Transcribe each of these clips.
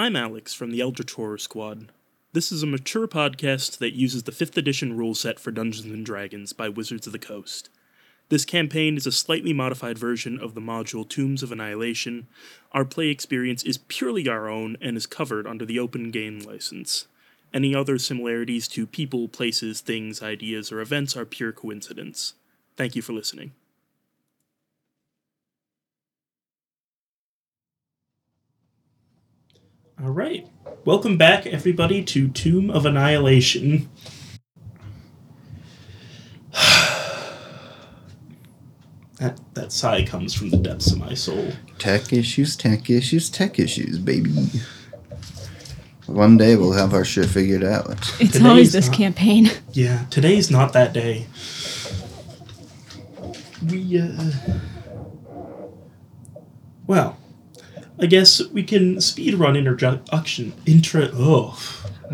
I'm Alex from the Eldritch Horror Squad. This is a mature podcast that uses the 5th edition rule set for Dungeons & Dragons by Wizards of the Coast. This campaign is a slightly modified version of the module Tombs of Annihilation. Our play experience is purely our own and is covered under the Open Game License. Any other similarities to people, places, things, ideas, or events are pure coincidence. Thank you for listening. All right. Welcome back, everybody, to Tomb of Annihilation. That sigh comes from the depths of my soul. Tech issues, baby. One day we'll have our shit figured out. It's today's always this campaign. Yeah, today's not that day. Well, I guess we can speedrun introduction.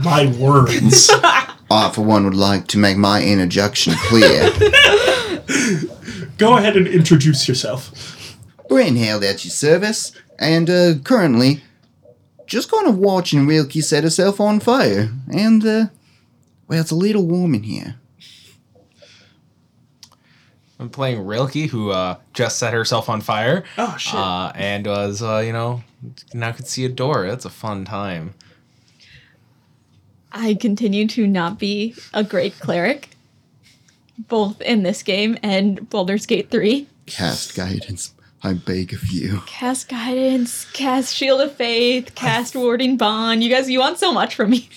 My words. I, for one, would like to make my interjection clear. Go ahead and introduce yourself. Brynhilde at your service, and currently just kind of watching Rilki set herself on fire. And, well, it's a little warm in here. I'm playing Rilki, who just set herself on fire. Oh, shit. And was, now could see a door. That's a fun time. I continue to not be a great cleric, both in this game and Baldur's Gate 3. Cast Guidance, I beg of you. Cast Guidance, cast Shield of Faith, cast Warding Bond. You guys, you want so much from me.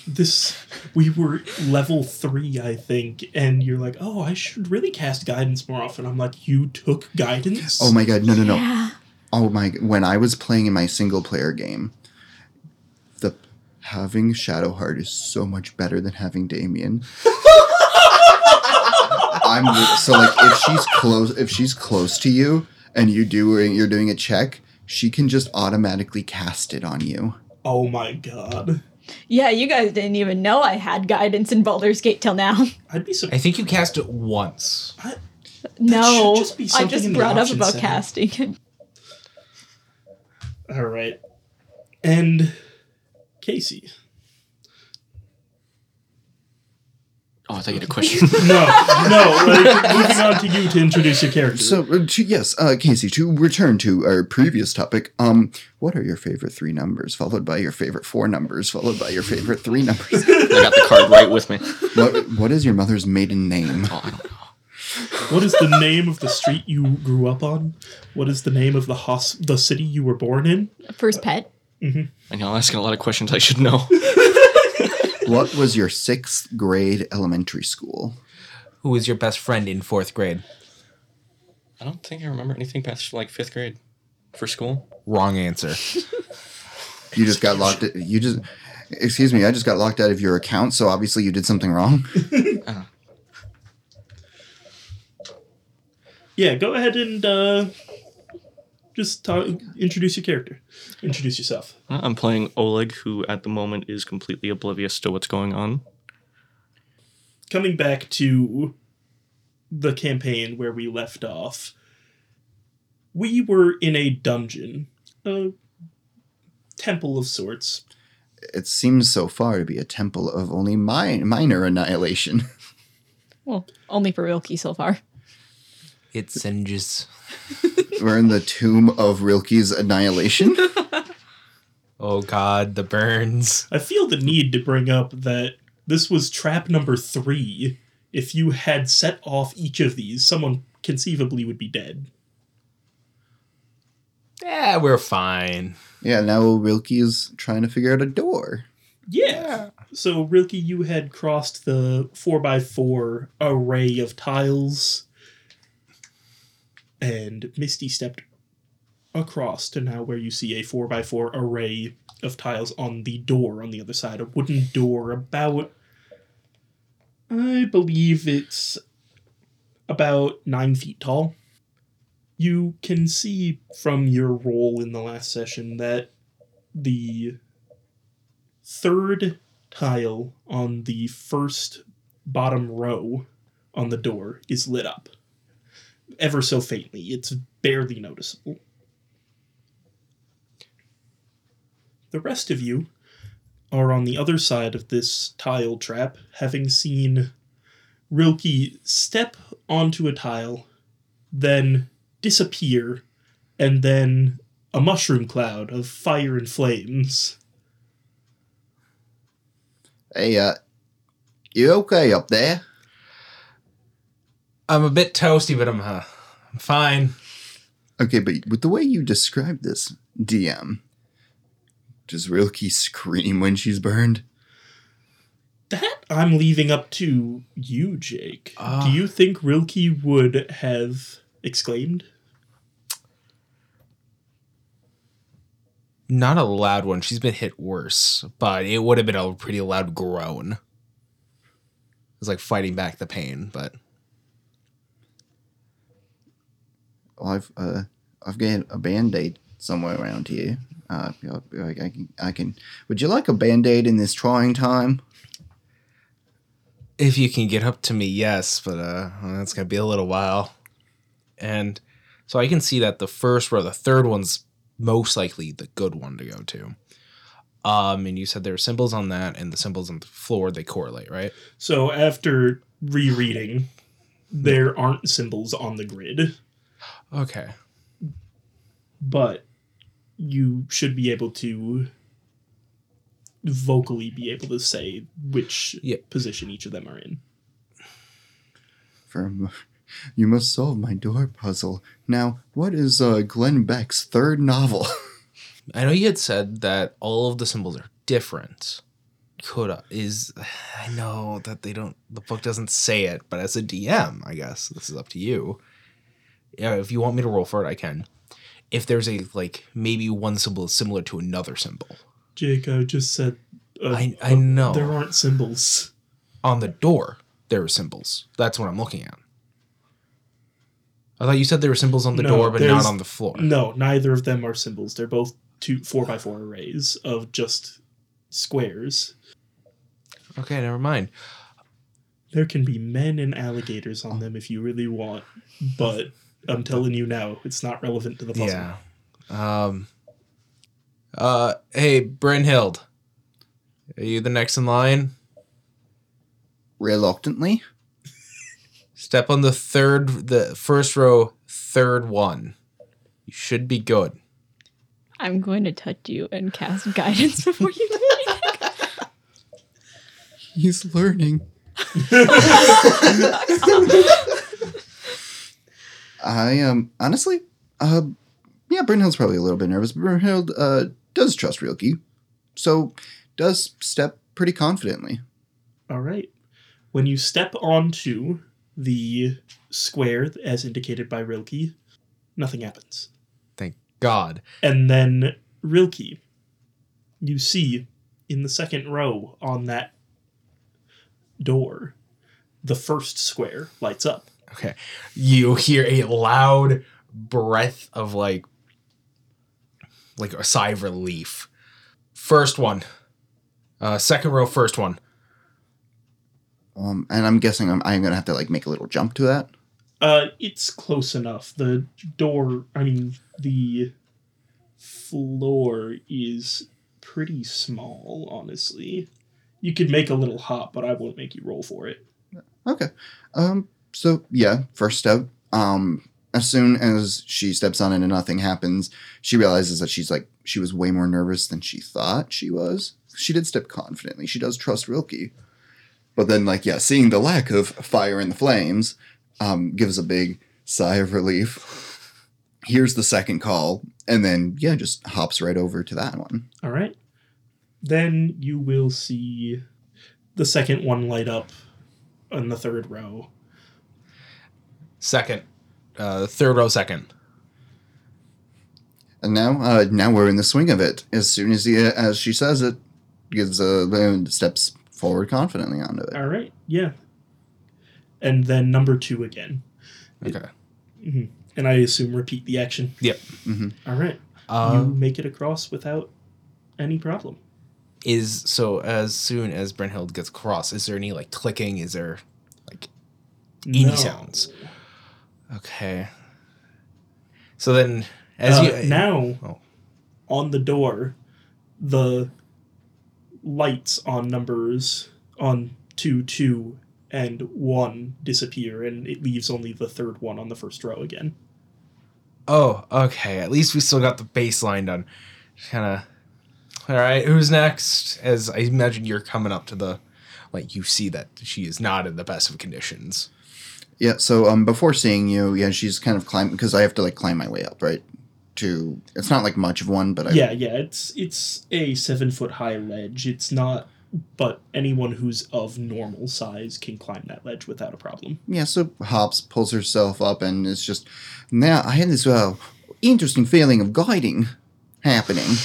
We were level 3, I think, and you're like, oh, I should really cast Guidance more often. I'm like, you took Guidance? Oh my god, no. Yeah. Oh my, when I was playing in my single player game, having Shadowheart is so much better than having Damien. If she's close to you and you're doing a check, she can just automatically cast it on you. Oh my god. Yeah, you guys didn't even know I had Guidance in Baldur's Gate till now. I'd be surprised. I think you cast it once. I just brought up about casting. All right. And Casey. Oh, I thought you had a question. No. Moving on to you to introduce your character. So, Casey, to return to our previous topic, what are your favorite 3 numbers, followed by your favorite 4 numbers, followed by your favorite 3 numbers? I got the card right with me. What is your mother's maiden name? Oh, I don't know. What is the name of the street you grew up on? What is the name of the city you were born in? First pet. Mm-hmm. I know, I'm asking a lot of questions I should know. What was your 6th grade elementary school? Who was your best friend in 4th grade? I don't think I remember anything past 5th grade for school. Wrong answer. You just got locked. Excuse me. I just got locked out of your account. So obviously you did something wrong. Yeah. Go ahead and just introduce your character. Introduce yourself. I'm playing Oleg, who at the moment is completely oblivious to what's going on. Coming back to the campaign where we left off, we were in a dungeon, a temple of sorts. It seems so far to be a temple of only minor annihilation. Well, only for Rilki so far. It singes. We're in the tomb of Rilki's annihilation. Oh god, the burns. I feel the need to bring up that this was trap number 3. If you had set off each of these, someone conceivably would be dead. Yeah, we're fine. Yeah, now Rilki is trying to figure out a door. Yeah. So Rilki, you had crossed the 4x4 array of tiles and Misty stepped across to now where you see a 4x4 array of tiles on the door on the other side. A wooden door about, I believe it's about 9 feet tall. You can see from your roll in the last session that the 3rd tile on the first bottom row on the door is lit up. Ever so faintly. It's barely noticeable. The rest of you are on the other side of this tile trap, having seen Rilki step onto a tile, then disappear, and then a mushroom cloud of fire and flames. Hey, you okay up there? I'm a bit toasty, but I'm fine. Okay, but with the way you described this, DM, does Rilki scream when she's burned? That I'm leaving up to you, Jake. Do you think Rilki would have exclaimed? Not a loud one. She's been hit worse, but it would have been a pretty loud groan. It was like fighting back the pain, but... I've got a Band-Aid somewhere around here. I can. Would you like a Band-Aid in this trying time? If you can get up to me, yes, but that's going to be a little while. And so I can see that the first row, the third one's most likely the good one to go to. And you said there were symbols on that, and the symbols on the floor, they correlate, right? So after rereading, there aren't symbols on the grid. Okay. But you should be able to vocally be able to say which position each of them are in. You must solve my door puzzle. Now, what is Glenn Beck's third novel? I know you had said that all of the symbols are different. I know that they don't. The book doesn't say it, but as a DM, I guess this is up to you. Yeah, if you want me to roll for it, I can. If there's maybe one symbol is similar to another symbol. Jake, I just said... I know. There aren't symbols. On the door, there are symbols. That's what I'm looking at. I thought you said there were symbols on the door, but not on the floor. No, neither of them are symbols. They're both 4x4 arrays of just squares. Okay, never mind. There can be men and alligators on them if you really want, but... I'm telling you now, it's not relevant to the puzzle. Yeah. Hey, Brynhilde, are you the next in line? Reluctantly. Step on the first row, third one. You should be good. I'm going to touch you and cast guidance before you do anything. He's learning. I honestly, Brynhilde's probably a little bit nervous, but Brynhilde does trust Rilki, so does step pretty confidently. All right. When you step onto the square, as indicated by Rilki, nothing happens. Thank God. And then Rilki, you see in the second row on that door, the first square lights up. Okay, you hear a loud breath of like a sigh of relief. First one, second row, first one. And I'm guessing I'm gonna have to make a little jump to that. It's close enough. The floor is pretty small, honestly. You could make a little hop, but I won't make you roll for it. Okay, So, yeah, first step. As soon as she steps on it and nothing happens, she realizes that she was way more nervous than she thought she was. She did step confidently. She does trust Rilki. But then, seeing the lack of fire in the flames gives a big sigh of relief. Here's the second call. And then, just hops right over to that one. All right. Then you will see the second one light up in the third row. Second. Third row, second. And now we're in the swing of it. As soon as she says it, gives steps forward confidently onto it. All right, yeah. And then number two again. Okay. And I assume repeat the action. Yep. Mm-hmm. All right. You make it across without any problem. So as soon as Brynhilde gets across, is there any clicking? Is there any sounds? Okay. So then, on the door, the lights on numbers on 2, 2, and 1 disappear, and it leaves only the third one on the first row again. Oh, okay. At least we still got the baseline done. Kind of. All right, who's next? As I imagine you're coming up to the, like, you see that she is not in the best of conditions. Yeah, so before seeing you, yeah, she's kind of climbing, because I have to, like, climb my way up, right? To, it's not, like, much of one, but I... Yeah, it's a 7-foot-high ledge. It's not, but anyone who's of normal size can climb that ledge without a problem. Yeah, so hops, pulls herself up, and it's just, now I had this interesting feeling of guiding happening.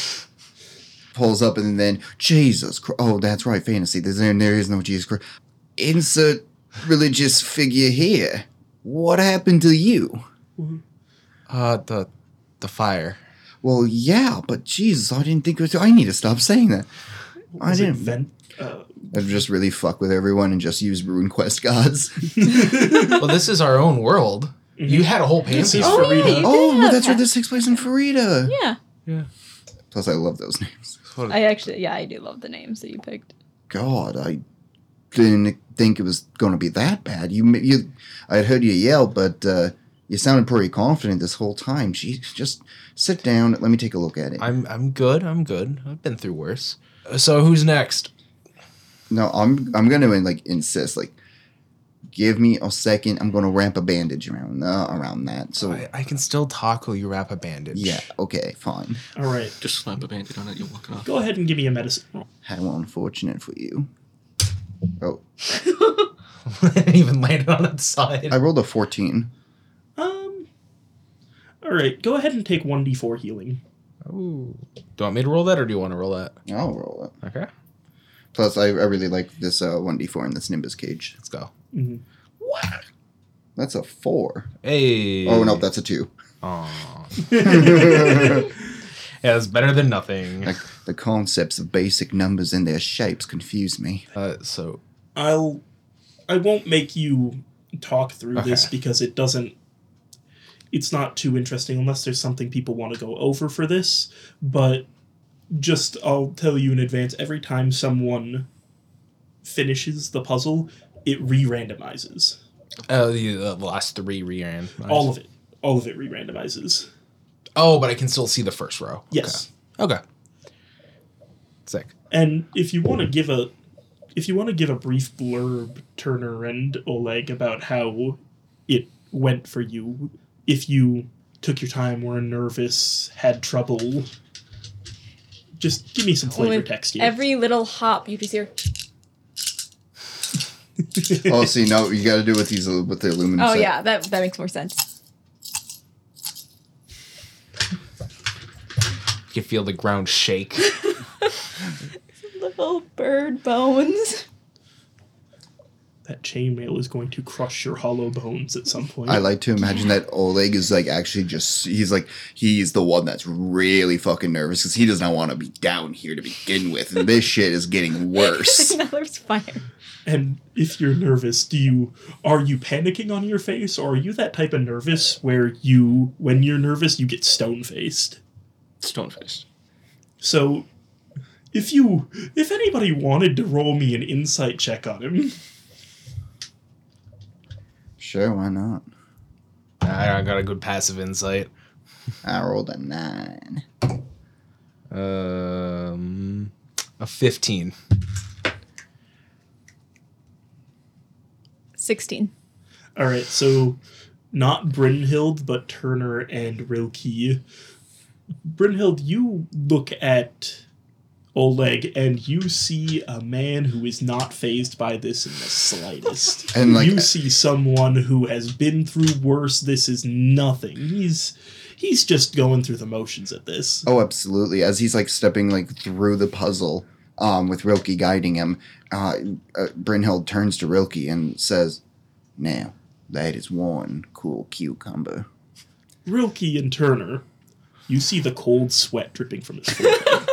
Pulls up, and then, Jesus Christ, oh, that's right, fantasy, there is no Jesus Christ. Insert religious figure here. What happened to you? The fire. Well, yeah, but Jesus, I didn't think it was, I need to stop saying that. I didn't vent. I've just really fuck with everyone and just use RuneQuest gods. Well, this is our own world. Mm-hmm. You had a whole pantheon. Farida. Oh, well, that's where this takes place in Farida. Yeah. Plus, I love those names. I do love the names that you picked. God, I didn't think it was going to be that bad. You, I had heard you yell, but you sounded pretty confident this whole time. Jeez, just sit down. Let me take a look at it. I'm good. I've been through worse. So who's next? No, I'm gonna like insist. Like, give me a second. I'm gonna wrap a bandage around that. So I can still talk while you wrap a bandage. Yeah. Okay. Fine. All right. Just slap a bandage on it. You'll walk it off. Go ahead and give me a medicine roll. How unfortunate for you. Oh. I didn't even land on its side. I rolled a 14. All right. Go ahead and take 1d4 healing. Ooh. Do you want me to roll that, or do you want to roll that? I'll roll it. Okay. Plus, I really like this 1d4 in this Nimbus cage. Let's go. Mm-hmm. What? That's a 4. Hey. Oh, no, that's a 2. Aw. Yeah, it's better than nothing. Like, the concepts of basic numbers and their shapes confuse me. I won't make you talk through this because it doesn't... It's not too interesting unless there's something people want to go over for this, but just I'll tell you in advance, every time someone finishes the puzzle, it re-randomizes. Oh, the last 3 re-randomizes? All of it re-randomizes. Oh, but I can still see the first row. Yes. Okay. Sick. And if you want to give a brief blurb, Turner and Oleg, about how it went for you... If you took your time, were nervous, had trouble, just give me some flavor text here. Every little hop, you just hear. Oh, see, no, you got to do with the illuminance. Oh, set. Yeah, that makes more sense. You can feel the ground shake. Little bird bones. That chainmail is going to crush your hollow bones at some point. I like to imagine that Oleg is like actually just, he's the one that's really fucking nervous because he does not want to be down here to begin with. And this shit is getting worse. Now there's fire. And if you're nervous, are you panicking on your face, or are you that type of nervous where when you're nervous, you get stone-faced? Stone-faced. So if anybody wanted to roll me an insight check on him... Sure, why not? I got a good passive insight. I rolled a 9. A 15. 16. All right, so not Brynhilde, but Turner and Rilki. Brynhilde, you look at Oleg, and you see a man who is not phased by this in the slightest. And like, you see someone who has been through worse. This is nothing. He's just going through the motions at this. Oh, absolutely. As he's like stepping like through the puzzle, with Rilki guiding him, Brynhilde turns to Rilki and says, "Now, that is one cool cucumber." Rilki and Turner, you see the cold sweat dripping from his forehead.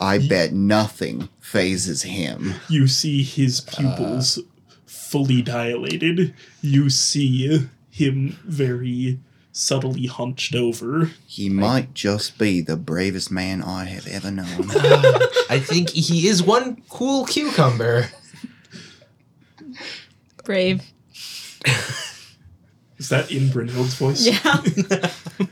I bet nothing phases him. You see his pupils fully dilated. You see him very subtly hunched over. He might just be the bravest man I have ever known. I think he is one cool cucumber. Brave. Is that in Brynhilde's voice? Yeah.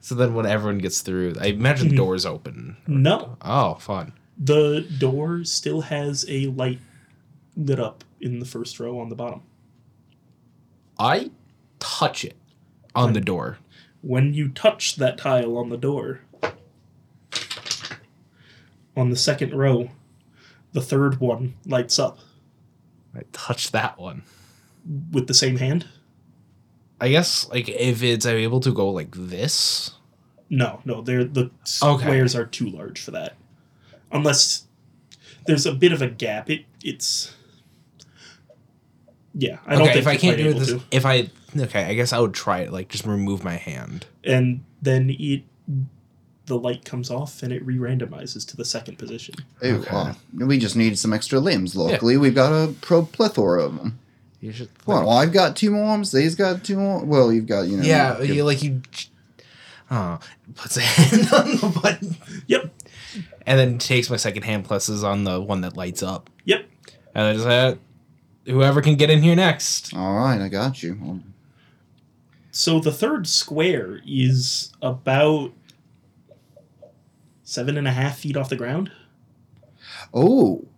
So then when everyone gets through, I imagine the door is open. No. Oh, fun. The door still has a light lit up in the first row on the bottom. I touch it on the door. When you touch that tile on the door, on the second row, the third one lights up. I touch that one. With the same hand? I guess, like, if it's, I'm able to go like this. No, the squares are too large for that. Unless there's a bit of a gap. It's... Yeah, I don't think if I can't do this, to. If I... Okay, I guess I would try it, like, just remove my hand. And then the light comes off and it re-randomizes to the second position. Ew, okay. We just need some extra limbs. Luckily, we've got a plethora of them. You should... Well, I've got two arms. They's got two arms. Well, you've got, Yeah, you... Oh, puts a hand on the button. Yep. And then takes my second hand, presses on the one that lights up. Yep. And I just whoever can get in here next. All right, I got you. So the third square is about 7.5 feet off the ground. Oh.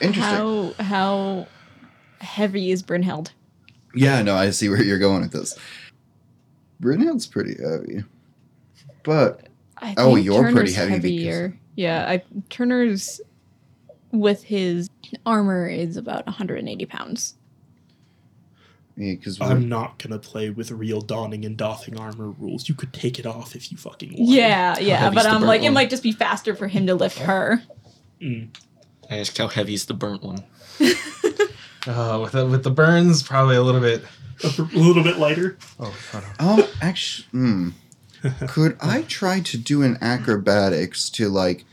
Interesting. How heavy is Brynhilde? Yeah, no, I see where you're going with this. Brynhilde's pretty heavy, but... you're Turner's pretty heavy. Heavier. Because... Yeah, Turner's with his armor is about 180 pounds. Yeah, I'm not going to play with real donning and doffing armor rules. You could take it off if you fucking want. Yeah, but I'm like, it might just be faster for him to lift her. Mm. I ask how heavy is the burnt one. With the burns, probably a little bit lighter. Actually... Could I try to do an acrobatics to, like,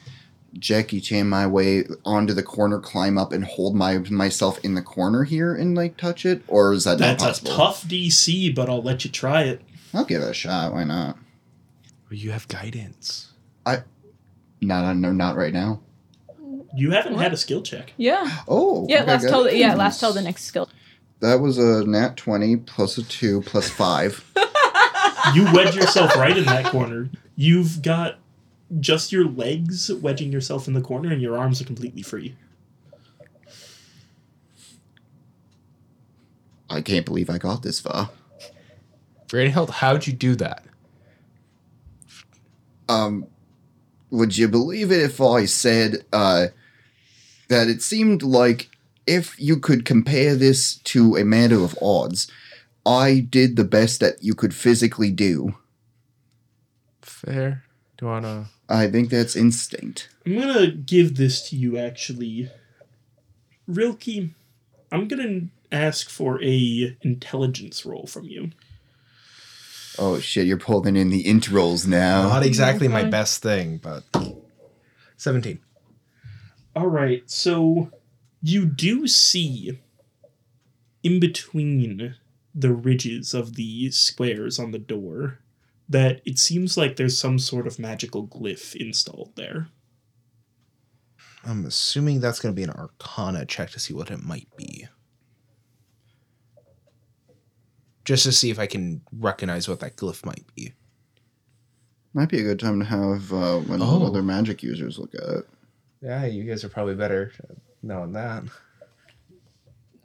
Jackie Chan my way onto the corner, climb up, and hold myself in the corner here and, like, touch it? Or is that not possible? That's a tough DC, but I'll let you try it. I'll give it a shot. Why not? Well, you have guidance. Not right now. You haven't had a skill check. Yeah. Oh. Yeah, last till the next skill. That was a nat 20 plus a 2 plus 5. You wedge yourself right in that corner. You've got just your legs wedging yourself in the corner, and your arms are completely free. I can't believe I got this far. Brynhilde, how'd you do that? Would you believe it if I said that it seemed like if you could compare this to a matter of odds... I did the best that you could physically do. Fair. Do you want to... I think that's instinct. I'm going to give this to you, actually. Rilki, I'm going to ask for a intelligence roll from you. Oh, shit. You're pulling in the int rolls now. Not exactly my best thing, but... 17. All right. So you do see in between... the ridges of the squares on the door, that it seems like there's some sort of magical glyph installed there. I'm assuming that's going to be an Arcana check to see what it might be. Just to see if I can recognize what that glyph might be. Might be a good time to have other magic users look at it. Yeah, you guys are probably better knowing that.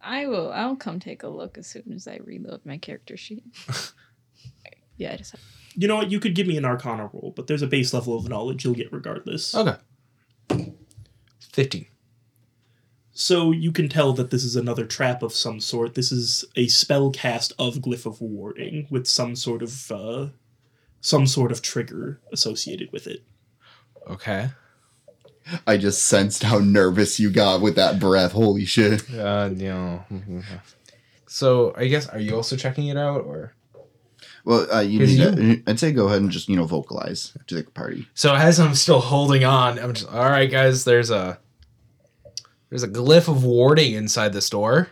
I'll come take a look as soon as I reload my character sheet. Yeah, I just have... You know what? You could give me an Arcana roll, but there's a base level of knowledge you'll get regardless. Okay. 15. So you can tell that this is another trap of some sort. This is a spell cast of Glyph of Warding with some sort of trigger associated with it. Okay. I just sensed how nervous you got with that breath. Holy shit. No. So, I guess, are you also checking it out, or? Well, I'd say go ahead and just, vocalize to the party. So, as I'm still holding on, I'm just, all right, guys, there's a glyph of warding inside this door.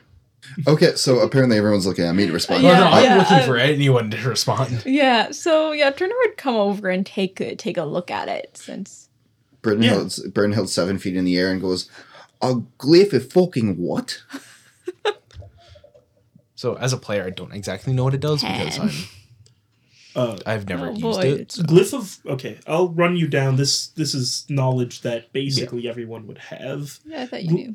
Okay, so apparently everyone's looking at me to respond. Yeah, I'm looking for anyone to respond. Yeah, so Turner would come over and take a look at it since. Brynhilde's 7 feet in the air and goes, "A glyph of fucking what?" So as a player, I don't exactly know what it does because I've never used it. So. Glyph of... Okay, I'll run you down. This is knowledge that basically everyone would have. Yeah, I thought you knew.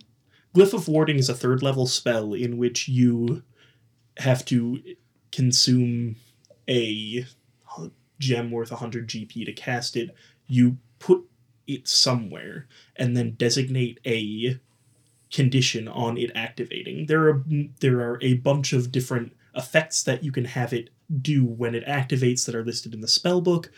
Glyph of Warding is a third level spell in which you have to consume a gem worth 100 GP to cast it. You put it somewhere and then designate a condition on it activating. There are a bunch of different effects that you can have it do when it activates that are listed in the spell book,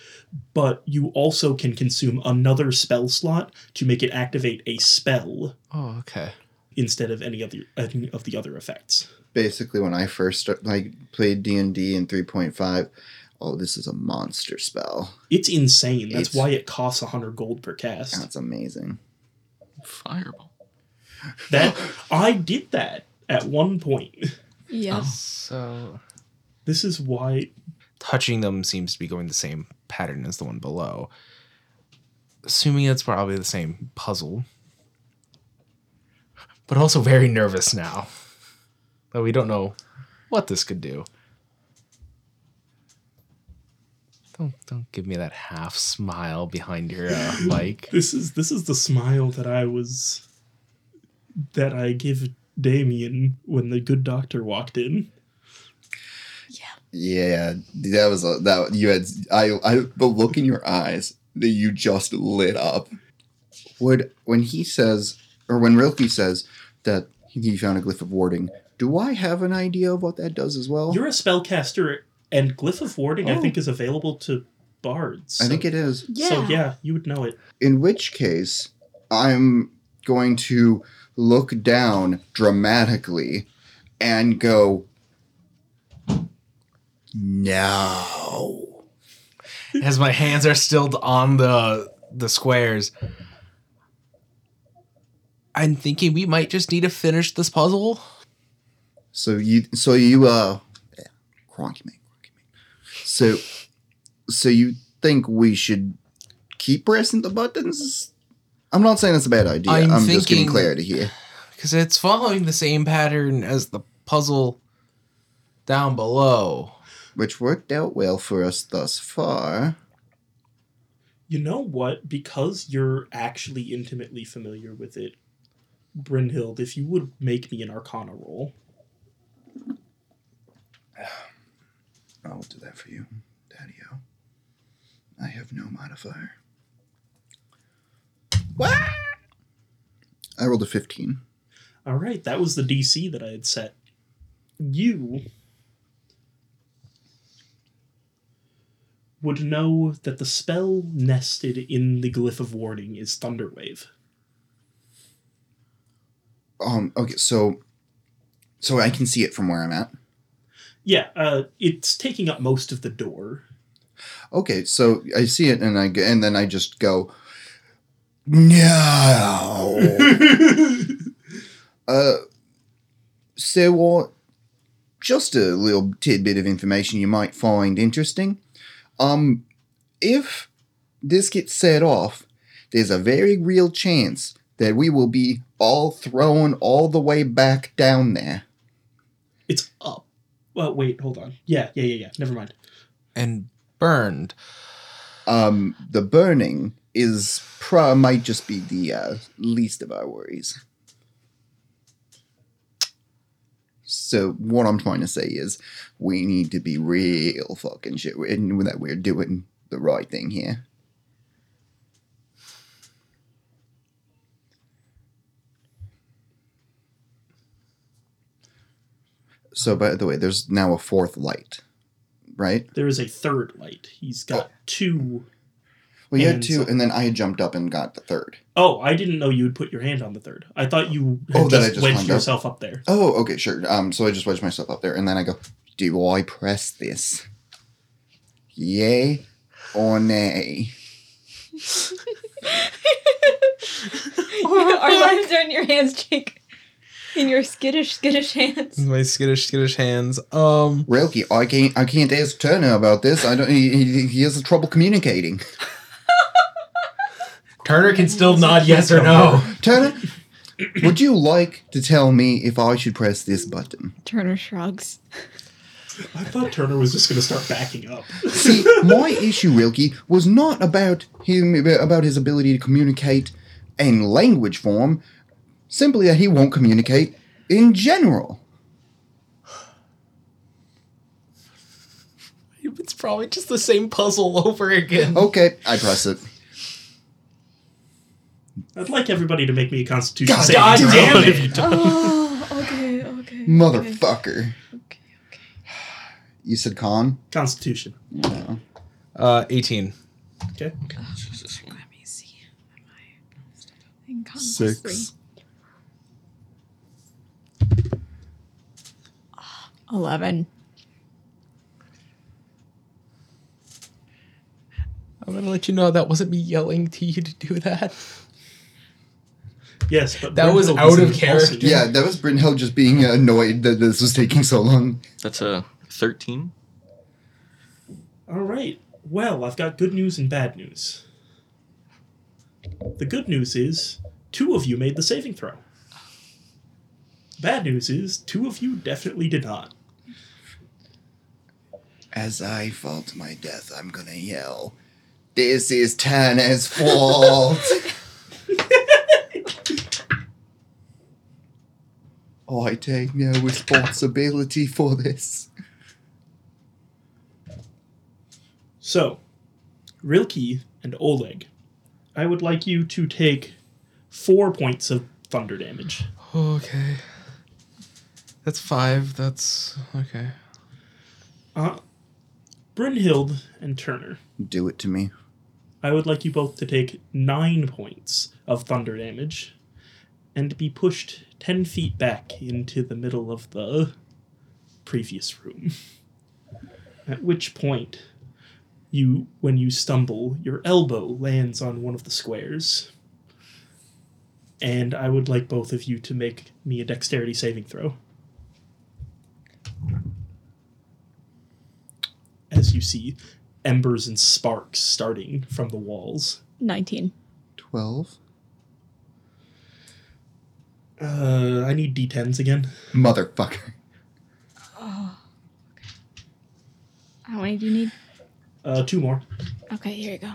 but you also can consume another spell slot to make it activate a spell. Oh, okay. Instead of any of the other effects. Basically, when I first played D&D in 3.5, this is a monster spell. It's insane. That's why it costs 100 gold per cast. That's amazing. Fireball. That I did that at one point. Yes. So this is why touching them seems to be going the same pattern as the one below. Assuming it's probably the same puzzle. But also very nervous now that we don't know what this could do. Don't give me that half smile behind your mic. This is the smile that I give Damien when the good doctor walked in. Yeah, that was the look in your eyes that you just lit up. When Rilki says that he found a glyph of warding, do I have an idea of what that does as well? You're a spellcaster, and glyph of warding, I think, is available to bards. So. I think it is. Yeah. So yeah, you would know it. In which case, I'm going to look down dramatically and go, no. As my hands are still on the squares, I'm thinking we might just need to finish this puzzle. So you think we should keep pressing the buttons? I'm not saying that's a bad idea. I'm just giving clarity here. Because it's following the same pattern as the puzzle down below. Which worked out well for us thus far. You know what? Because you're actually intimately familiar with it, Brynhilde, if you would make me an Arcana roll. I'll do that for you, Daddy-O. I have no modifier. What? I rolled a 15. All right, that was the DC that I had set. You would know that the spell nested in the Glyph of Warding is Thunderwave. Okay, so I can see it from where I'm at? Yeah, it's taking up most of the door. Okay, so I see it, and then I just go, no! Just a little tidbit of information you might find interesting. If this gets set off, there's a very real chance that we will be all thrown all the way back down there. It's up. Well, wait, hold on. Yeah. Never mind. And burned. The burning is might just be the least of our worries. So what I'm trying to say is we need to be real fucking shit and that we're doing the right thing here. So, by the way, there's now a fourth light, right? There is a third light. He's got two. Well, you had two, and then I jumped up and got the third. Oh, I didn't know you would put your hand on the third. I thought you just wedged yourself up there. Oh, okay, sure. So I just wedged myself up there, and then I go, do I press this? Yay or nay? Our hands are in your hands, Jake. in your skittish hands. My skittish hands. Rilki, I can't ask Turner about this. I don't. He has trouble communicating. Turner can still nod yes or no. Turner, would you like to tell me if I should press this button? Turner shrugs. I thought Turner was just going to start backing up. See, my issue, Rilki, was not about his ability to communicate in language form, simply that he won't communicate in general. It's probably just the same puzzle over again. Okay, I press it. I'd like everybody to make me a constitution save. God damn it! If you don't. Oh, okay. Motherfucker. Okay. You said con? Constitution. No. 18. Okay. Oh, Jesus. Let me see. Am I in con? 6. 11. I'm going to let you know that wasn't me yelling to you to do that. Yes, but that was out of character. Yeah, that was Brynhilde just being annoyed that this was taking so long. That's a 13. All right. Well, I've got good news and bad news. The good news is 2 of you made the saving throw. Bad news is 2 of you definitely did not. As I fall to my death, I'm going to yell, "This is Tana's fault!" I take no responsibility for this. So, Rilki and Oleg, I would like you to take 4 points of thunder damage. Okay. That's 5. That's... okay. Brynhilde and Turner. Do it to me. I would like you both to take 9 points of thunder damage and be pushed 10 feet back into the middle of the previous room. At which point, when you stumble, your elbow lands on one of the squares. And I would like both of you to make me a dexterity saving throw. As you see embers and sparks starting from the walls. 19. 12. I need D10s again. Motherfucker. Oh. Okay. How many do you need? 2 more. Okay, here you go.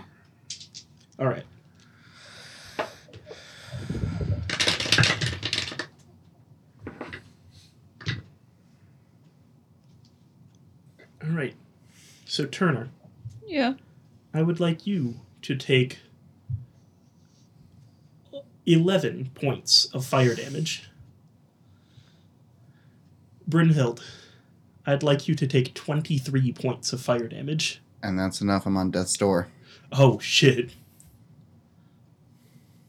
All right. All right. So, Turner. Yeah? I would like you to take 11 points of fire damage. Brynhilde, I'd like you to take 23 points of fire damage. And that's enough. I'm on death's door. Oh, shit.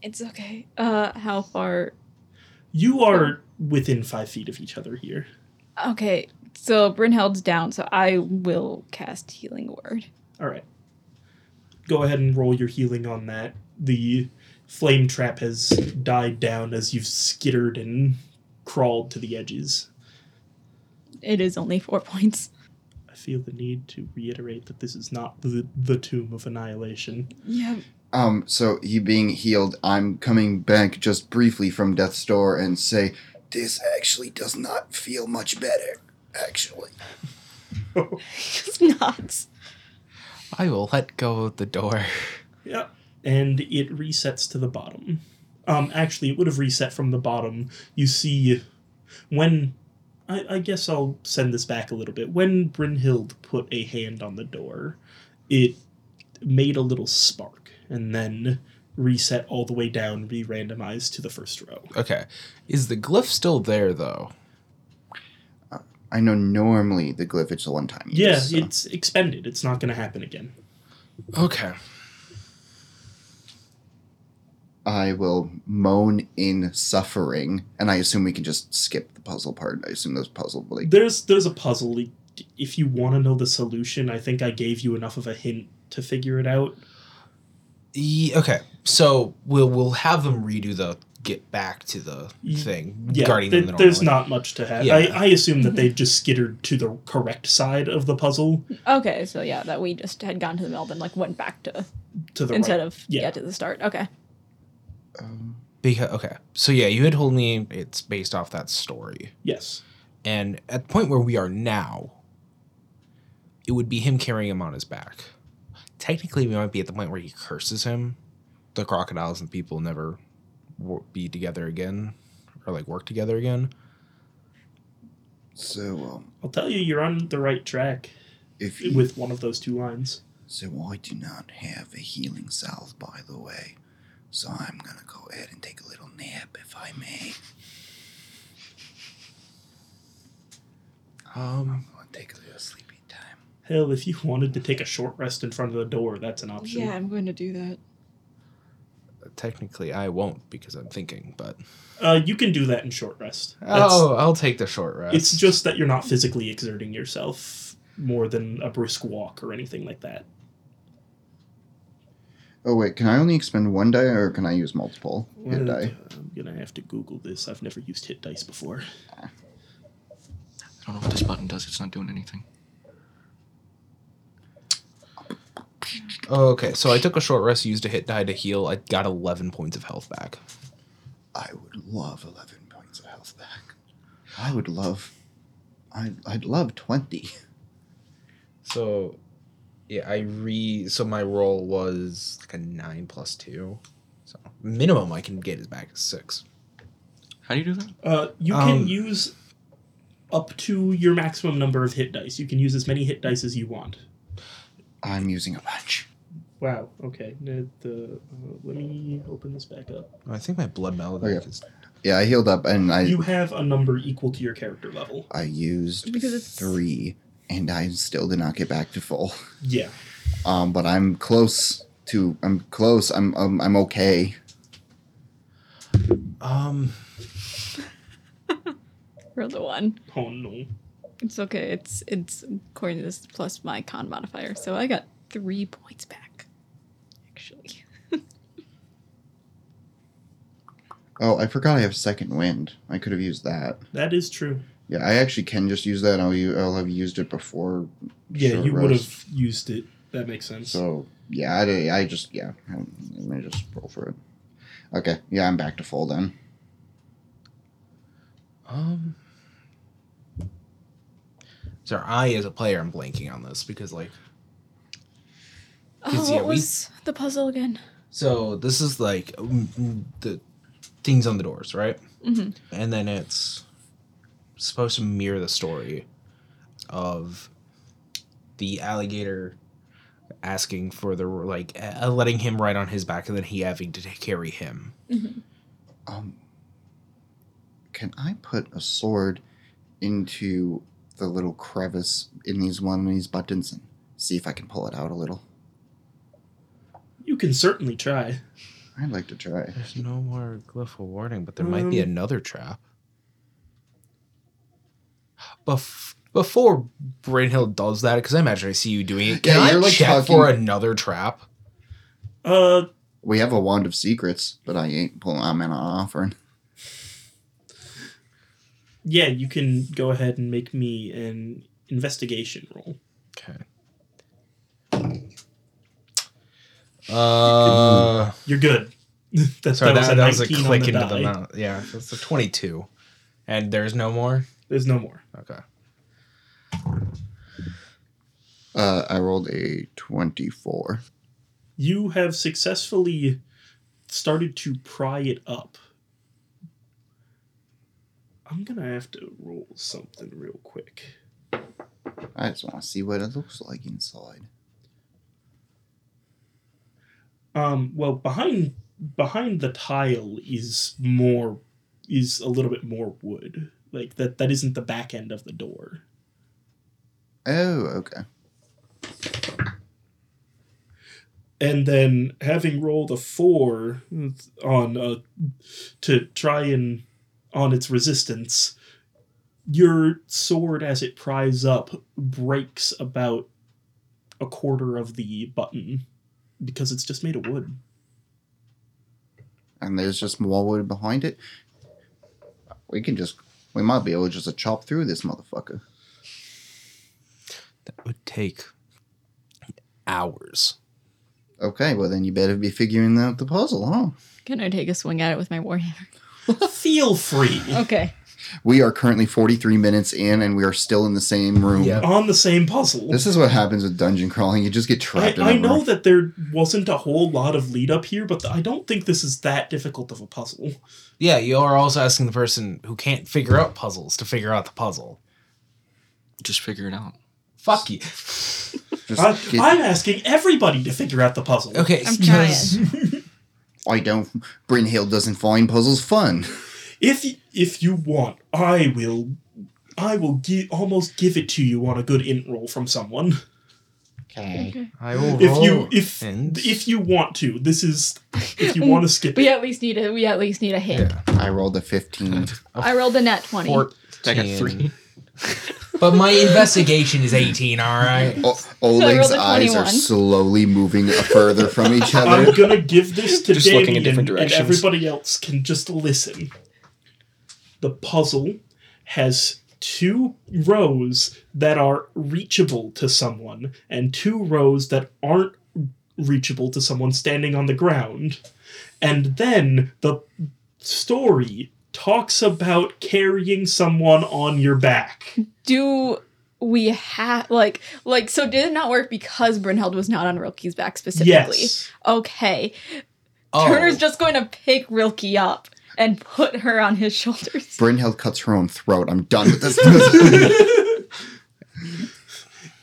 It's okay. How far? You are within 5 feet of each other here. Okay, so Brynhilde's down, so I will cast Healing Word. All right. Go ahead and roll your healing on that. The flame trap has died down as you've skittered and crawled to the edges. It is only 4 points. I feel the need to reiterate that this is not the Tomb of Annihilation. Yeah. So you being healed, I'm coming back just briefly from death's door and say, "This actually does not feel much better, actually." It's not. I will let go of the door. Yep. And it resets to the bottom. Actually, it would have reset from the bottom. You see, when... I guess I'll send this back a little bit. When Brynhilde put a hand on the door, it made a little spark, and then reset all the way down, re-randomized to the first row. Okay. Is the glyph still there, though? I know normally the glyph, it's a one-time use. Yeah, so. It's expended. It's not going to happen again. Okay. I will moan in suffering, and I assume we can just skip the puzzle part. I assume there's puzzle. Like, there's a puzzle. If you want to know the solution, I think I gave you enough of a hint to figure it out. Okay, so we'll have them redo the get back to the thing. Yeah, guarding them normally. There's not much to have. Yeah. I assume that they've just skittered to the correct side of the puzzle. Okay, so yeah, that we just had gone to the middle and like went back to the instead right. of to the start. Okay. So yeah, you had told me it's based off that story. Yes. And at the point where we are now, it would be him carrying him on his back. Technically, we might be at the point where he curses him. The crocodiles and people never be together again or like work together again. So I'll tell you, you're on the right track with one of those two lines. So I do not have a healing salve, by the way. So I'm going to go ahead and take a little nap, if I may. I'm going to take a little sleepy time. Hell, if you wanted to take a short rest in front of the door, that's an option. Yeah, I'm going to do that. Technically, I won't because I'm thinking, but... you can do that in short rest. I'll take the short rest. It's just that you're not physically exerting yourself more than a brisk walk or anything like that. Oh, wait, can I only expend one die, or can I use multiple hit die? I'm going to have to Google this. I've never used hit dice before. I don't know what this button does. It's not doing anything. Okay, so I took a short rest, used a hit die to heal. I got 11 points of health back. I would love 11 points of health back. I would love... I'd love 20. So... Yeah, so my roll was like a 9 plus 2. So minimum I can get is back is 6. How do you do that? You can use up to your maximum number of hit dice. You can use as many hit dice as you want. I'm using a bunch. Wow, okay. Let me open this back up. I think my blood malady is... Yeah, I healed up and I... You have a number equal to your character level. I used 3... And I still did not get back to full. Yeah. But I'm close to... I'm close. I'm okay. Roll the 1. Oh, no. It's okay. It's according to this, plus my con modifier. So I got 3 points back, actually. Oh, I forgot I have second wind. I could have used that. That is true. Yeah, I actually can just use that. I'll have used it before. Yeah, you would have used it. That makes sense. So, yeah, I just roll for it. Okay, yeah, I'm back to full then. Sorry, I as a player am blanking on this because like. What was the puzzle again? So this is like the things on the doors, right? Mm-hmm. And then it's. Supposed to mirror the story of the alligator asking for the like letting him ride on his back and then he having to carry him. Mm-hmm. Can I put a sword into the little crevice in one of these buttons and see if I can pull it out a little? You can certainly try. I'd like to try. There's no more Glyph of Warding, but there might be another trap. Before Brynhilde does that, because I imagine I see you doing it, can I check for another trap? We have a wand of secrets, but I ain't pulling. I'm not offering. Yeah, you can go ahead and make me an investigation roll. Okay. You're good. That was a click into the mouth. Yeah, that's a 22, and there's no more. There's no more. Okay. I rolled a 24. You have successfully started to pry it up. I'm going to have to roll something real quick. I just want to see what it looks like inside. Well, behind the tile is a little bit more wood. Like, that isn't the back end of the door. Oh, okay. And then, having rolled a 4 on its resistance, your sword, as it pries up, breaks about a quarter of the button because it's just made of wood. and there's just more wood behind it, we might be able to just chop through this motherfucker. That would take hours. Okay, well then you better be figuring out the puzzle, huh? Can I take a swing at it with my warhammer? Feel free. Okay. We are currently 43 minutes in, and we are still in the same room. Yeah. On the same puzzle. This is what happens with dungeon crawling. You just get trapped in a room. I know that there wasn't a whole lot of lead up here, but I don't think this is that difficult of a puzzle. Yeah, you are also asking the person who can't figure out puzzles to figure out the puzzle. Just figure it out. Fuck you. I'm asking everybody to figure out the puzzle. Okay. I'm trying. Brynhilde doesn't find puzzles fun. If you want, I will almost give it to you on a good int roll from someone. Okay. I will roll. If you want to, if you want to skip. We at least need a hit. Yeah. I rolled a 15. I rolled a nat 20. 14. I got 3. But my investigation is 18, all right? Oleg's eyes are slowly moving further from each other. I'm going to give this to Damien, and everybody else can just listen. The puzzle has 2 rows that are reachable to someone and 2 rows that aren't reachable to someone standing on the ground. And then the story talks about carrying someone on your back. Do we have, so did it not work because Brynhilde was not on Rilke's back specifically? Yes. Okay. Oh. Turner's just going to pick Rilke up and put her on his shoulders. Brynhilde cuts her own throat. I'm done with this.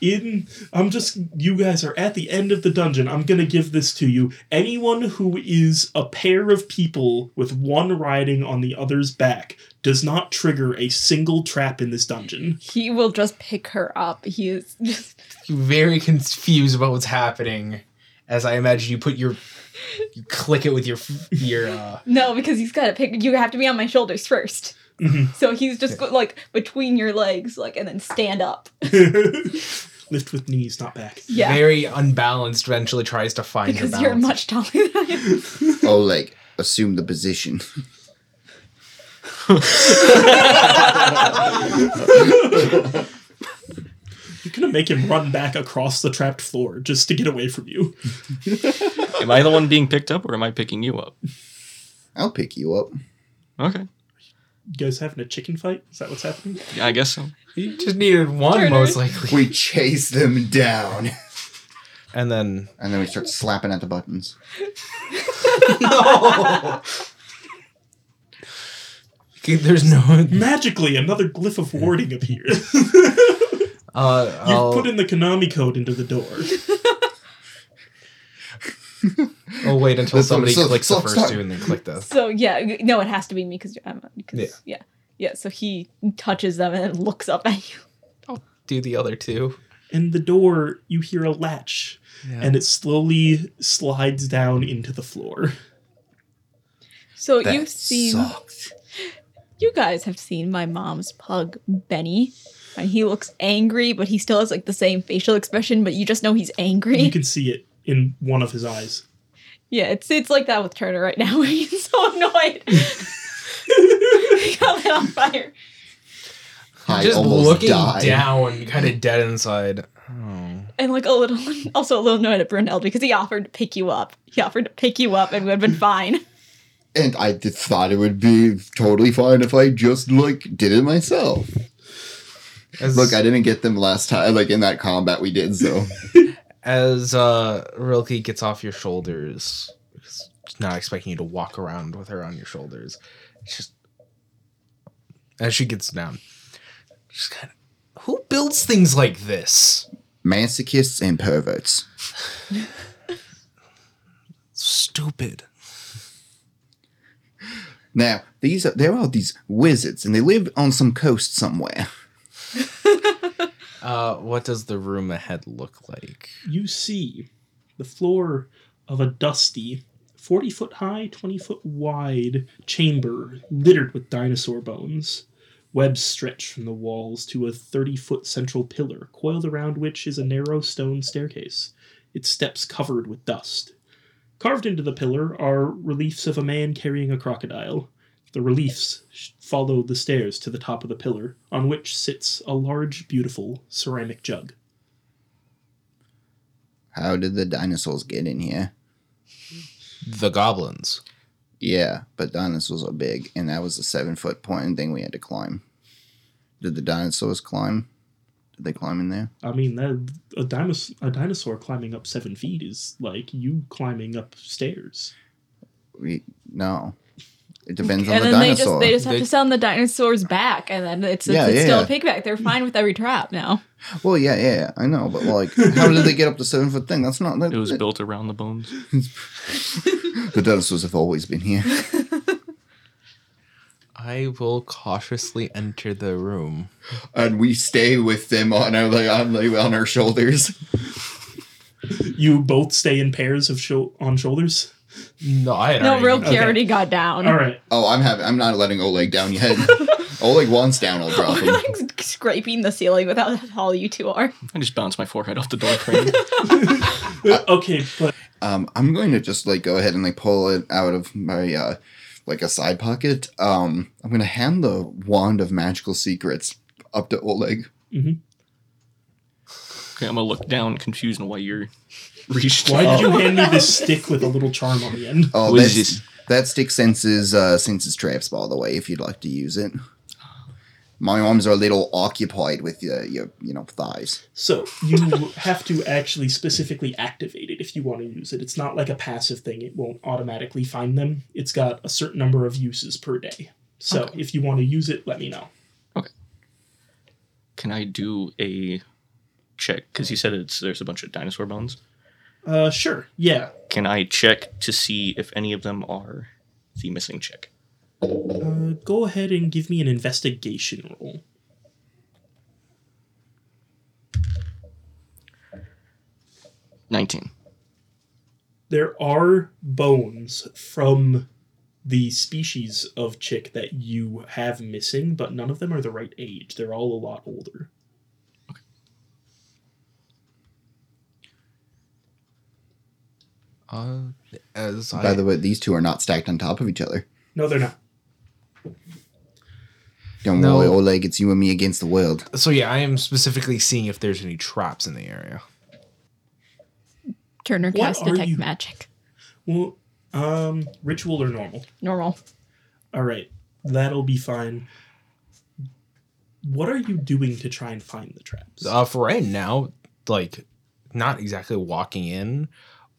You guys are at the end of the dungeon. I'm going to give this to you. Anyone who is a pair of people with one riding on the other's back does not trigger a single trap in this dungeon. He will just pick her up. He is just very confused about what's happening. As I imagine, you click it with your. No, because he's got to pick. You have to be on my shoulders first. Mm-hmm. So he's just between your legs, and then stand up. Lift with knees, not back. Yeah. Very unbalanced. Eventually, tries to find because your balance. You're much taller than I am. Oleg, assume the position. You're going to make him run back across the trapped floor just to get away from you. Am I the one being picked up, or am I picking you up? I'll pick you up. Okay. You guys having a chicken fight? Is that what's happening? Yeah, I guess so. You just needed one, Turner. Most likely. We chase them down. And then we start slapping at the buttons. No! Okay, there's no... Magically, another Glyph of Warding appears. You've put in the Konami code into the door. Oh, wait until somebody clicks the first two and then click those. So, yeah. No, it has to be me because I'm... Yeah. Yeah, so he touches them and looks up at you. I'll do the other two. And the door, you hear a latch. Yeah. And it slowly slides down into the floor. So that sucked. You guys have seen my mom's pug, Benny. And he looks angry, but he still has the same facial expression, but you just know he's angry. You can see it in one of his eyes. Yeah, it's like that with Turner right now. He's so annoyed. He got lit on fire. Just looking down, kind of dead inside. Oh. And also a little annoyed at Brynhilde because he offered to pick you up. And we would have been fine. And I thought it would be totally fine if I just did it myself. Look, I didn't get them last time. In that combat we did, so. As Rilke gets off your shoulders, she's not expecting you to walk around with her on your shoulders. As she gets down, she's kind of, who builds things like this? Masochists and perverts. Stupid. Now, there are these wizards, and they live on some coast somewhere. What does the room ahead look like? You see the floor of a dusty, 40 foot high, 20 foot wide chamber littered with dinosaur bones. Webs stretch from the walls to a 30 foot central pillar, coiled around which is a narrow stone staircase, its steps covered with dust. Carved into the pillar are reliefs of a man carrying a crocodile. The reliefs follow the stairs to the top of the pillar, on which sits a large, beautiful ceramic jug. How did the dinosaurs get in here? The goblins. Yeah, but dinosaurs are big, and that was the 7-foot point thing we had to climb. Did the dinosaurs climb? Did they climb in there? I mean, a dinosaur climbing up 7 feet is like you climbing up stairs. No. It depends on the dinosaur. And then they just have to sell on the dinosaur's back, and then it's still a pigback. They're fine with every trap now. Well, yeah, I know, but like, how did they get up the 7-foot thing? That's not... It was built around the bones. The dinosaurs have always been here. I will cautiously enter the room. And we stay with them on our shoulders. You both stay in pairs of on shoulders? No, Rilki already got down. All right. Oh, I'm not letting Oleg down yet. Oleg wants down, I'll drop him. We're like scraping the ceiling without how you two are. I just bounced my forehead off the door frame. Okay, but... I'm going to just go ahead and pull it out of my... a side pocket. I'm going to hand the wand of magical secrets up to Oleg. Mm-hmm. Okay, I'm going to look down, confused on why you're reached. Why did you hand me this stick with a little charm on the end? Oh, that stick senses traps, by the way, if you'd like to use it. My arms are a little occupied with your thighs. So you have to actually specifically activate it if you want to use it. It's not like a passive thing. It won't automatically find them. It's got a certain number of uses per day. So if you want to use it, let me know. Okay. Can I do a check? Because you said there's a bunch of dinosaur bones. Sure. Yeah. Can I check to see if any of them are the missing check? Go ahead and give me an investigation roll. $19. There are bones from the species of chick that you have missing, but none of them are the right age. They're all a lot older. Okay. By the way, these two are not stacked on top of each other. No, they're not. Don't worry, Oleg, it's you and me against the world. So yeah, I am specifically seeing if there's any traps in the area. Turner cast Detect Magic. Well, ritual or normal? Normal. All right, that'll be fine. What are you doing to try and find the traps? For right now, not exactly walking in,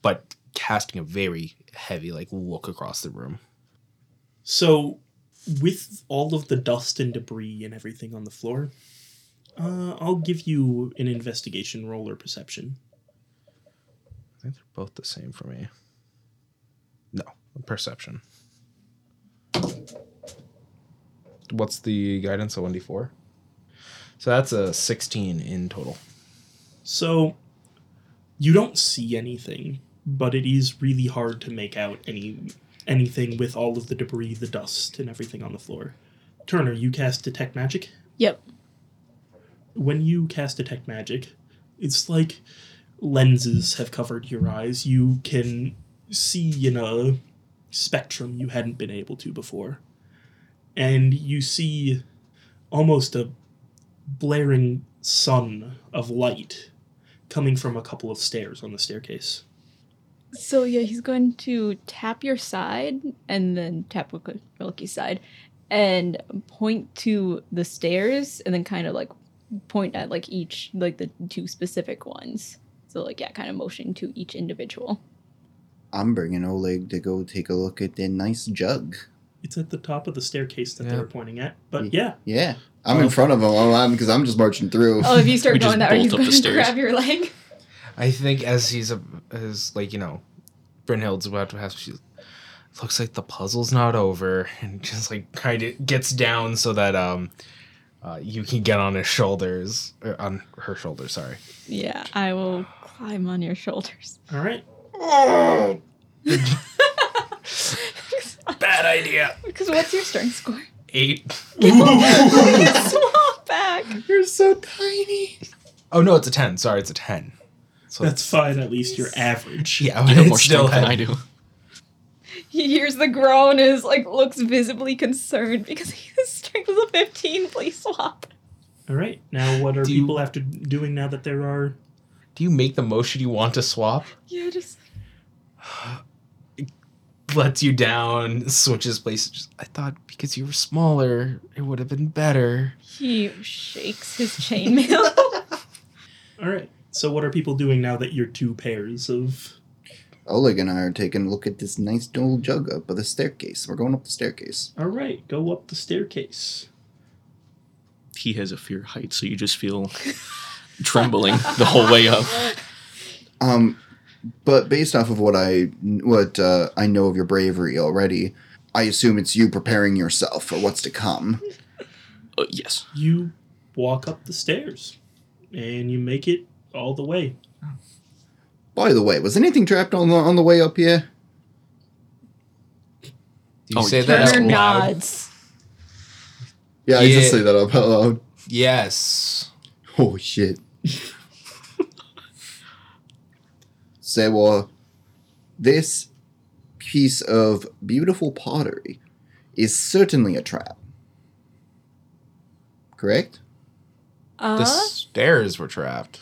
but casting a very heavy, look across the room. So... with all of the dust and debris and everything on the floor, I'll give you an investigation roll or perception. I think they're both the same for me. No, perception. What's the guidance? A 1d4? So that's a 16 in total. So you don't see anything, but it is really hard to make out anything with all of the debris, the dust, and everything on the floor. Turner, you cast Detect Magic? Yep. When you cast Detect Magic, it's like lenses have covered your eyes. You can see in a spectrum you hadn't been able to before. And you see almost a blaring sun of light coming from a couple of stairs on the staircase. So, yeah, he's going to tap your side and then tap Rilki's side and point to the stairs and then kind of, point at, each, the two specific ones. So, kind of motion to each individual. I'm bringing Oleg to go take a look at that nice jug. It's at the top of the staircase that they're pointing at, but yeah. Yeah. I'm in front of him because I'm just marching through. Oh, if you start going that way, he's going to grab your leg. I think as Brynhilde's about to have, she looks like the puzzle's not over, and just kind of gets down so that you can get on his shoulders, or on her shoulders. Sorry. Yeah, I will climb on your shoulders. All right. Oh. Bad idea. Because what's your strength score? 8. Swamp back. You're so tiny. Oh no, it's a 10. Sorry, it's a 10. So that's fine, at least you're average. Yeah, I know more strength than I do. He hears the groan and is like, looks visibly concerned because his strength was a 15. Please swap. All right. Now, what are people after doing now that there are? Do you make the motion you want to swap? Yeah, just. It lets you down, switches places. Just, I thought because you were smaller, it would have been better. He shakes his chainmail. All right. So, what are people doing now that you're two pairs of? Oleg and I are taking a look at this nice old jug up by the staircase. We're going up the staircase. All right, go up the staircase. He has a fear of heights, so you just feel trembling the whole way up. But based off of what I know of your bravery already, I assume it's you preparing yourself for what's to come. Yes. You walk up the stairs, and you make it all the way. By the way, was anything trapped on the way up here? Did you say that out loud? Nods. Yeah, I just say that out loud. Yes. Oh, shit. There were this piece of beautiful pottery is certainly a trap. Correct? The stairs were trapped.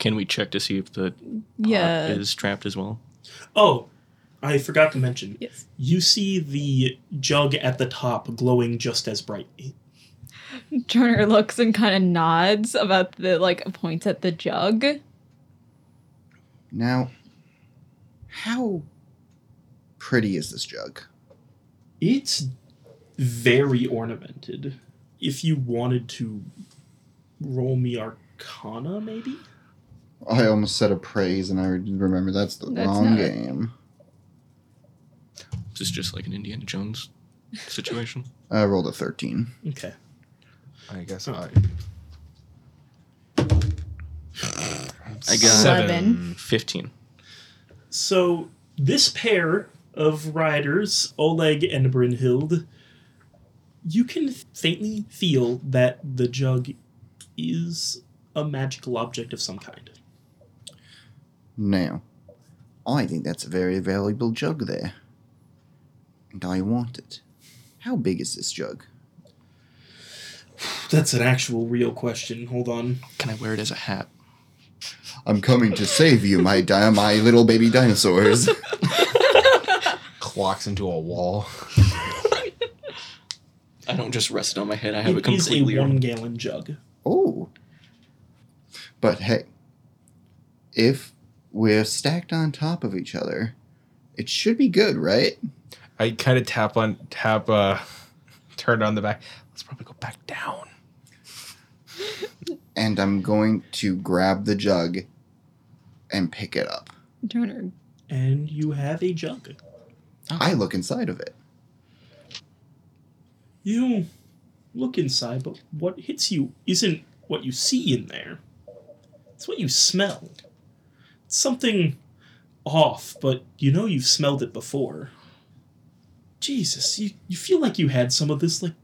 Can we check to see if the pot is trapped as well? Oh, I forgot to mention. Yes. You see the jug at the top glowing just as brightly. Turner looks and kind of nods about the, like, points at the jug. Now, how pretty is this jug? It's very ornamented. If you wanted to roll me Arcana, maybe? I almost said appraise, and I remember that's wrong game. Is this just like an Indiana Jones situation? I rolled a 13. Okay. I guess I got 7. 15. So this pair of riders, Oleg and Brynhilde, you can faintly feel that the jug is a magical object of some kind. Now, I think that's a very valuable jug there. And I want it. How big is this jug? That's an actual real question. Hold on. Can I wear it as a hat? I'm coming to save you, my little baby dinosaurs. Clocks into a wall. I don't just rest it on my head. I have it completely. It is a 1-gallon jug. Oh. But hey, if we're stacked on top of each other, it should be good, right? I kind of turn on the back. Let's probably go back down. And I'm going to grab the jug and pick it up. Turner. And you have a jug. Oh. I look inside of it. You look inside, but what hits you isn't what you see in there. It's what you smell. Something off, but you know you've smelled it before. Jesus, you feel like you had some of this, like,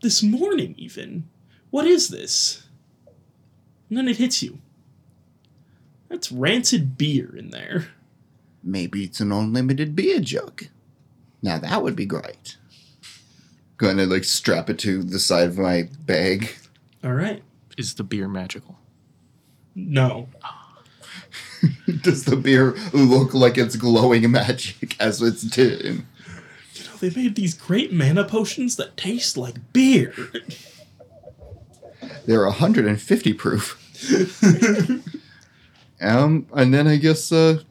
this morning even. What is this? And then it hits you. That's rancid beer in there. Maybe it's an unlimited beer jug. Now that would be great. Gonna, like, strap it to the side of my bag. All right. Is the beer magical? No. Does the beer look like it's glowing magic as it's doing? You know, they made these great mana potions that taste like beer. They're 150 proof. And then I guess there's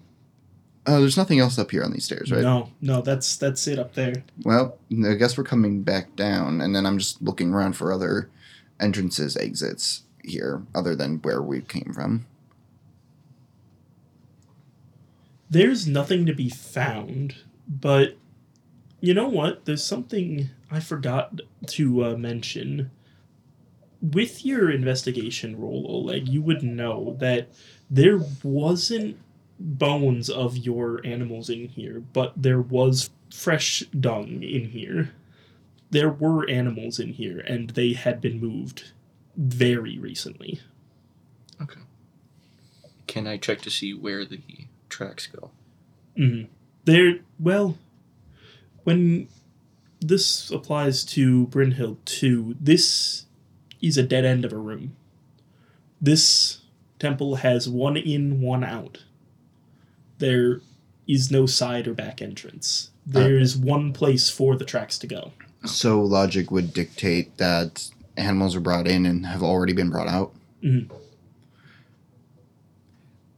nothing else up here on these stairs, right? No, that's it up there. Well, I guess we're coming back down, and then I'm just looking around for other entrances, exits here, other than where we came from. There's nothing to be found, but you know what? There's something I forgot to mention. With your investigation roll, Oleg, you would know that there wasn't bones of your animals in here, but there was fresh dung in here. There were animals in here, and they had been moved very recently. Okay. Can I check to see where the tracks go? Mm-hmm. When this applies to Brynhilde 2, this is a dead end of a room. This temple has one in, one out. There is no side or back entrance. There is one place for the tracks to go. So logic would dictate that animals are brought in and have already been brought out. Mm-hmm.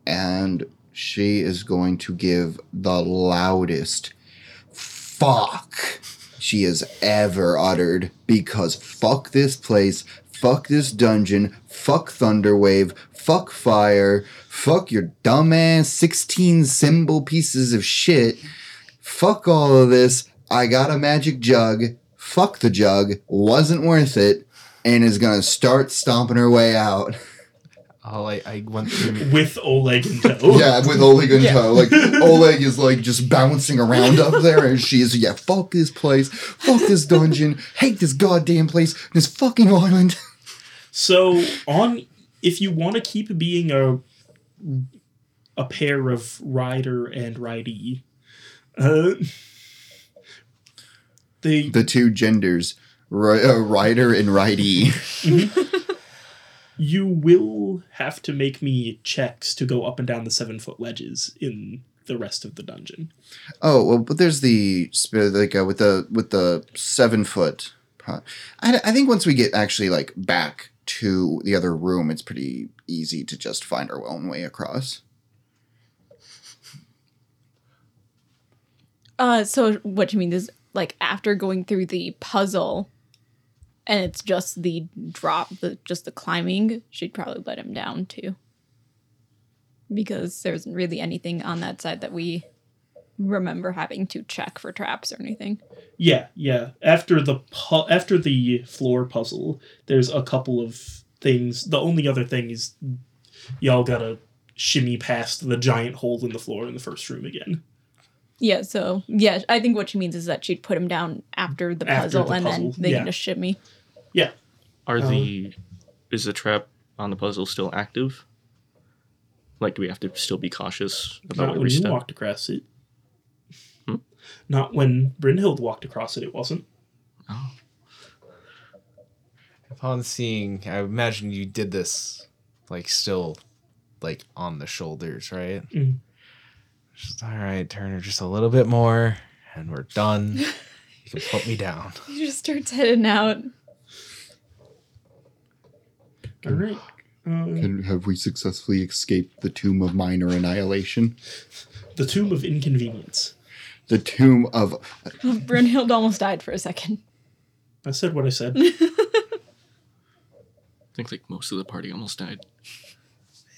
And she is going to give the loudest fuck she has ever uttered, because fuck this place, fuck this dungeon, fuck Thunderwave, fuck fire, fuck your dumbass 16 symbol pieces of shit, fuck all of this, I got a magic jug, fuck the jug, wasn't worth it, and is going to start stomping her way out. Oh, I went through... With Oleg in tow. Yeah, with Oleg in tow. Like, Oleg is, like, just bouncing around up there, and she's, fuck this place, fuck this dungeon, hate this goddamn place, this fucking island. So, if you want to keep being a pair of rider and ridee, the two genders, rider and ridee. Mm-hmm. You will have to make me checks to go up and down the 7-foot ledges in the rest of the dungeon. Oh, well, but there's the, like, with the 7-foot. I think once we get actually, like, back to the other room, it's pretty easy to just find our own way across. So what you mean is, like, after going through the puzzle... And it's just the drop, just the climbing. She'd probably let him down, too. Because there isn't really anything on that side that we remember having to check for traps or anything. Yeah. After the floor puzzle, there's a couple of things. The only other thing is y'all gotta shimmy past the giant hole in the floor in the first room again. Yeah, so, I think what she means is that she'd put him down after the puzzle. Then they can just shimmy. Yeah. Is the trap on the puzzle still active? Like, do we have to still be cautious about every step? Not when you walked across it. Hmm? Not when Brynhilde walked across it, it wasn't. Oh. Upon seeing, I imagine you did this, like, still, like, on the shoulders, right? Mm-hmm. Just, all right, Turner, just a little bit more, and we're done. You can put me down. He just starts heading out. All right. Have we successfully escaped the Tomb of Minor Annihilation? The Tomb of Inconvenience. The Tomb of... Brynhilde almost died for a second. I said what I said. I think, like, most of the party almost died.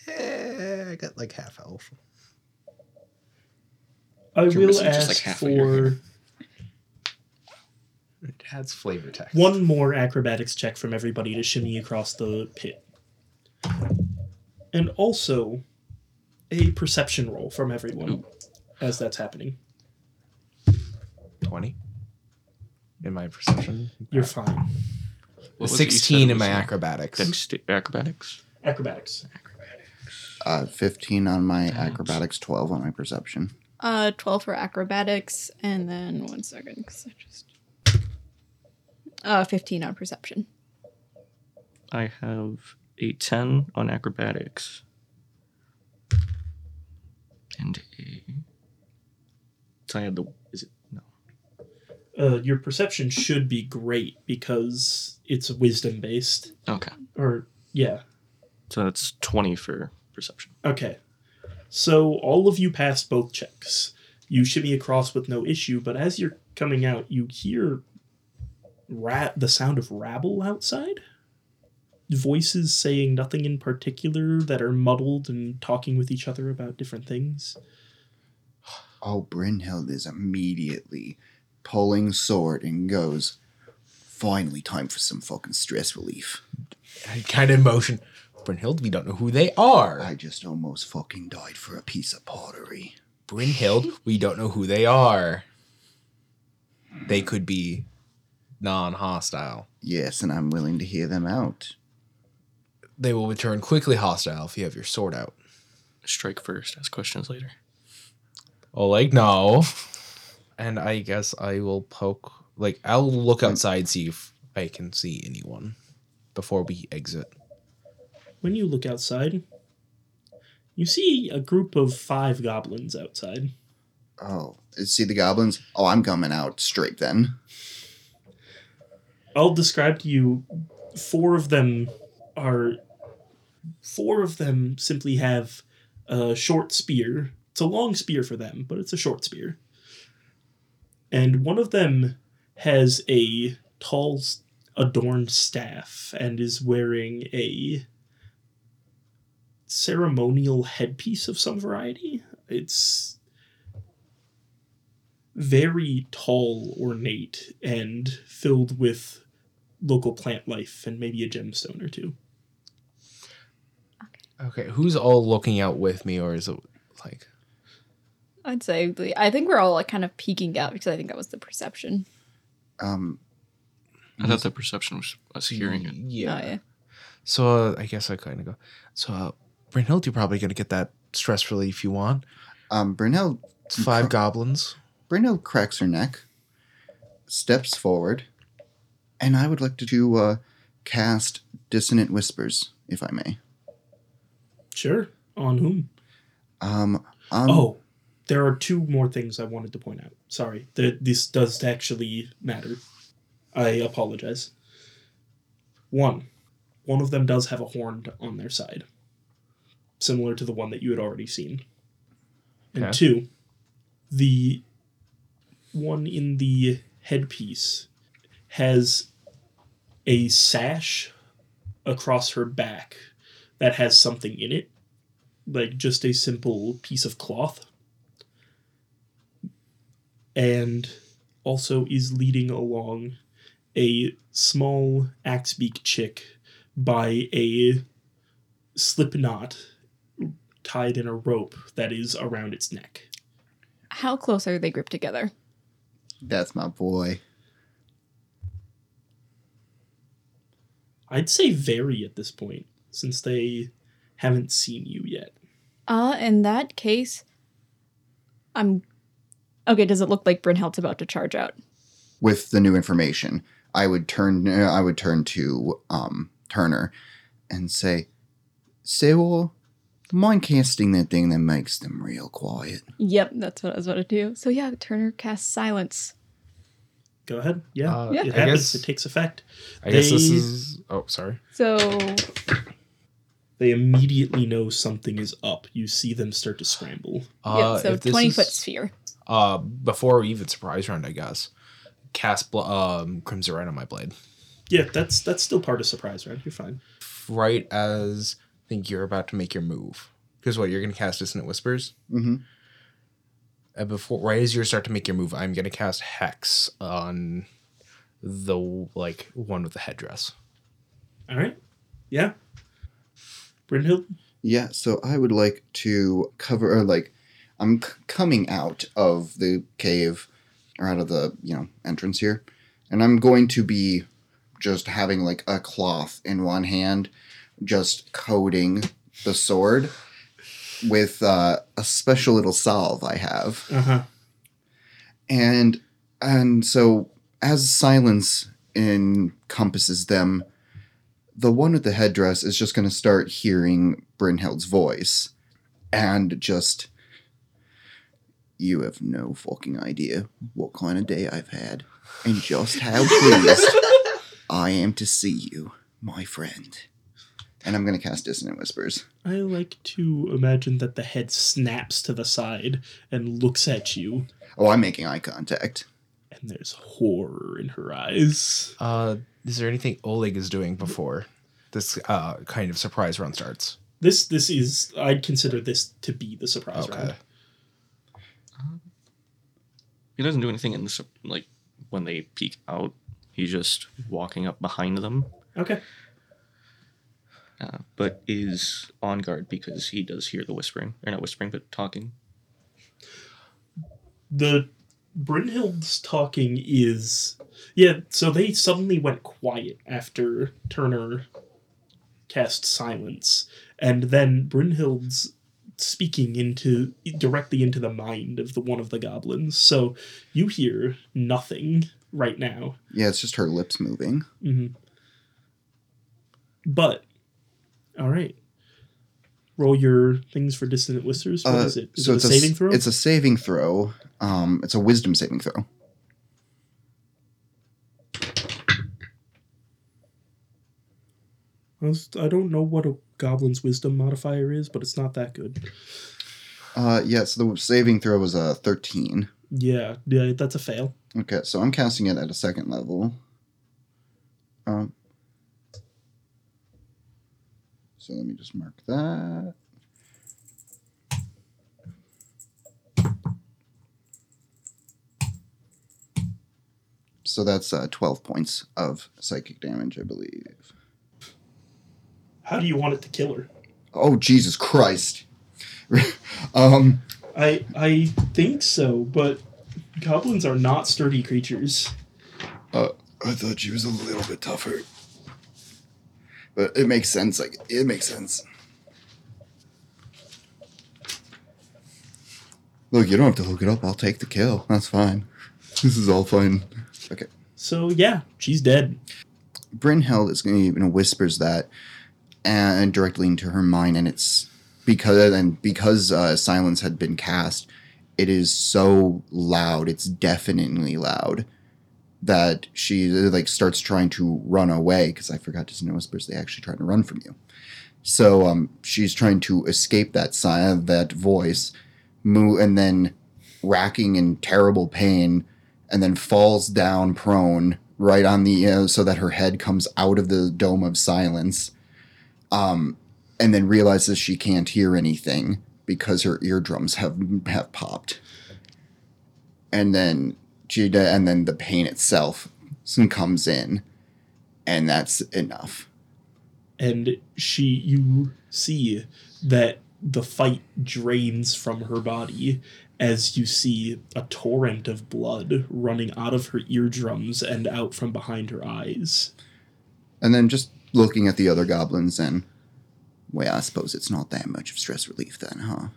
I got, like, half health. I will ask for... It adds flavor text. One more acrobatics check from everybody to shimmy across the pit. And also a perception roll from everyone as that's happening. 20 in my perception. You're fine. 16 in my acrobatics. Acrobatics. 15 on my acrobatics, 12 on my perception. 12 for acrobatics, and then 1 second, because I just... 15 on perception. I have a 10 on acrobatics. And a... So I had the... Is it? No. Your perception should be great, because it's wisdom-based. Okay. Or, yeah. So that's 20 for perception. Okay. So all of you passed both checks. You shimmy across with no issue, but as you're coming out, you hear the sound of rabble outside. Voices saying nothing in particular that are muddled and talking with each other about different things. Oh, Brynhilde is immediately pulling sword and goes, finally time for some fucking stress relief. Kind of emotion. Brynhilde, we don't know who they are. I just almost fucking died for a piece of pottery. Brynhilde, we don't know who they are. They could be non-hostile. Yes, and I'm willing to hear them out. They will return quickly hostile if you have your sword out. Strike first, ask questions later. Oleg, no. And I guess I will poke. Like, I'll look outside, see if I can see anyone before we exit. When you look outside, you see a group of 5 goblins outside. Oh, see the goblins? Oh, I'm coming out straight then. I'll describe to you, 4 of them simply have a short spear. It's a long spear for them, but it's a short spear. And one of them has a tall, adorned staff and is wearing a ceremonial headpiece of some variety. It's very tall, ornate, and filled with local plant life and maybe a gemstone or two. Okay, who's all looking out with me, or is it like... I'd say, I think we're all like kind of peeking out because I think that was the perception. I thought the perception was us hearing it. Yeah. Oh, yeah. So I guess I kind of go, so Brynhilde, you're probably going to get that stress relief you want. Brynhilde... 5 goblins. Brynhilde cracks her neck, steps forward, and I would like to cast Dissonant Whispers, if I may. Sure. On whom? There are 2 more things I wanted to point out. Sorry. This does actually matter. I apologize. One of them does have a horn on their side, similar to the one that you had already seen. And 2, the one in the headpiece has a sash across her back that has something in it, like just a simple piece of cloth, and also is leading along a small axe-beak chick by a slip knot tied in a rope that is around its neck. How close are they gripped together? That's my boy. I'd say very at this point, since they haven't seen you yet. In that case, Okay, does it look like Brynhilde's about to charge out? With the new information, I would turn. I would turn to Turner and say, "Sewell, mind casting that thing that makes them real quiet?" Yep, that's what I was about to do. So yeah, Turner casts silence. Go ahead. Yeah, it happens. It takes effect. I guess this is... Oh, sorry. So they immediately know something is up. You see them start to scramble. So 20-foot sphere. Before even surprise round, I guess, cast Crimson Rite on my blade. Yeah, that's still part of surprise round. You're fine. Right as I think you're about to make your move. Because you're going to cast Dissonant Whispers? Mm-hmm. And right as you start to make your move, I'm going to cast Hex on the one with the headdress. All right. Yeah. Brynhilde? Yeah, so I would like to cover, I'm coming out of the cave, or out of the, entrance here, and I'm going to be just having, a cloth in one hand, just coating the sword with a special little salve I have. Uh-huh. And so, as silence encompasses them, the one with the headdress is just going to start hearing Brynhilde's voice and just... You have no fucking idea what kind of day I've had and just how pleased I am to see you, my friend. And I'm going to cast Dissonant Whispers. I like to imagine that the head snaps to the side and looks at you. Oh, I'm making eye contact. And there's horror in her eyes. Is there anything Oleg is doing before this kind of surprise round starts? This is... I'd consider this to be the surprise round. He doesn't do anything in this, when they peek out. He's just walking up behind them. Okay. But is on guard because he does hear the whispering. Or not whispering, but talking. The Brynhilde's talking is... Yeah, so they suddenly went quiet after Turner cast silence. And then Brynhilde's speaking directly into the mind of one of the goblins. So you hear nothing right now. Yeah, it's just her lips moving. Mm-hmm. But, all right. Roll your things for Dissonant Whispers. What is it? Is it a saving throw? It's a saving throw. It's a wisdom saving throw. I don't know what a goblin's wisdom modifier is, but it's not that good. So the saving throw was a 13. Yeah, that's a fail. Okay, so I'm casting it at a second level. So let me just mark that. So that's 12 points of psychic damage, I believe. How do you want it to kill her? Oh, Jesus Christ. I think so, but goblins are not sturdy creatures. I thought she was a little bit tougher. But it makes sense. It makes sense. Look, you don't have to look it up. I'll take the kill. That's fine. This is all fine. Okay. So, yeah, she's dead. Brynhilde is going to even whispers that and directly into her mind, and it's because silence had been cast, it is so loud, it's deafeningly loud, that she starts trying to run away, because I forgot Dissonant Whispers, they actually try to run from you. So she's trying to escape that voice, and then racking in terrible pain, and then falls down prone right on the so that her head comes out of the dome of silence. And then realizes she can't hear anything because her eardrums have popped. And then the pain itself comes in, and that's enough. And you see that the fight drains from her body as you see a torrent of blood running out of her eardrums and out from behind her eyes. And then just looking at the other goblins, and, well, I suppose it's not that much of stress relief then, huh?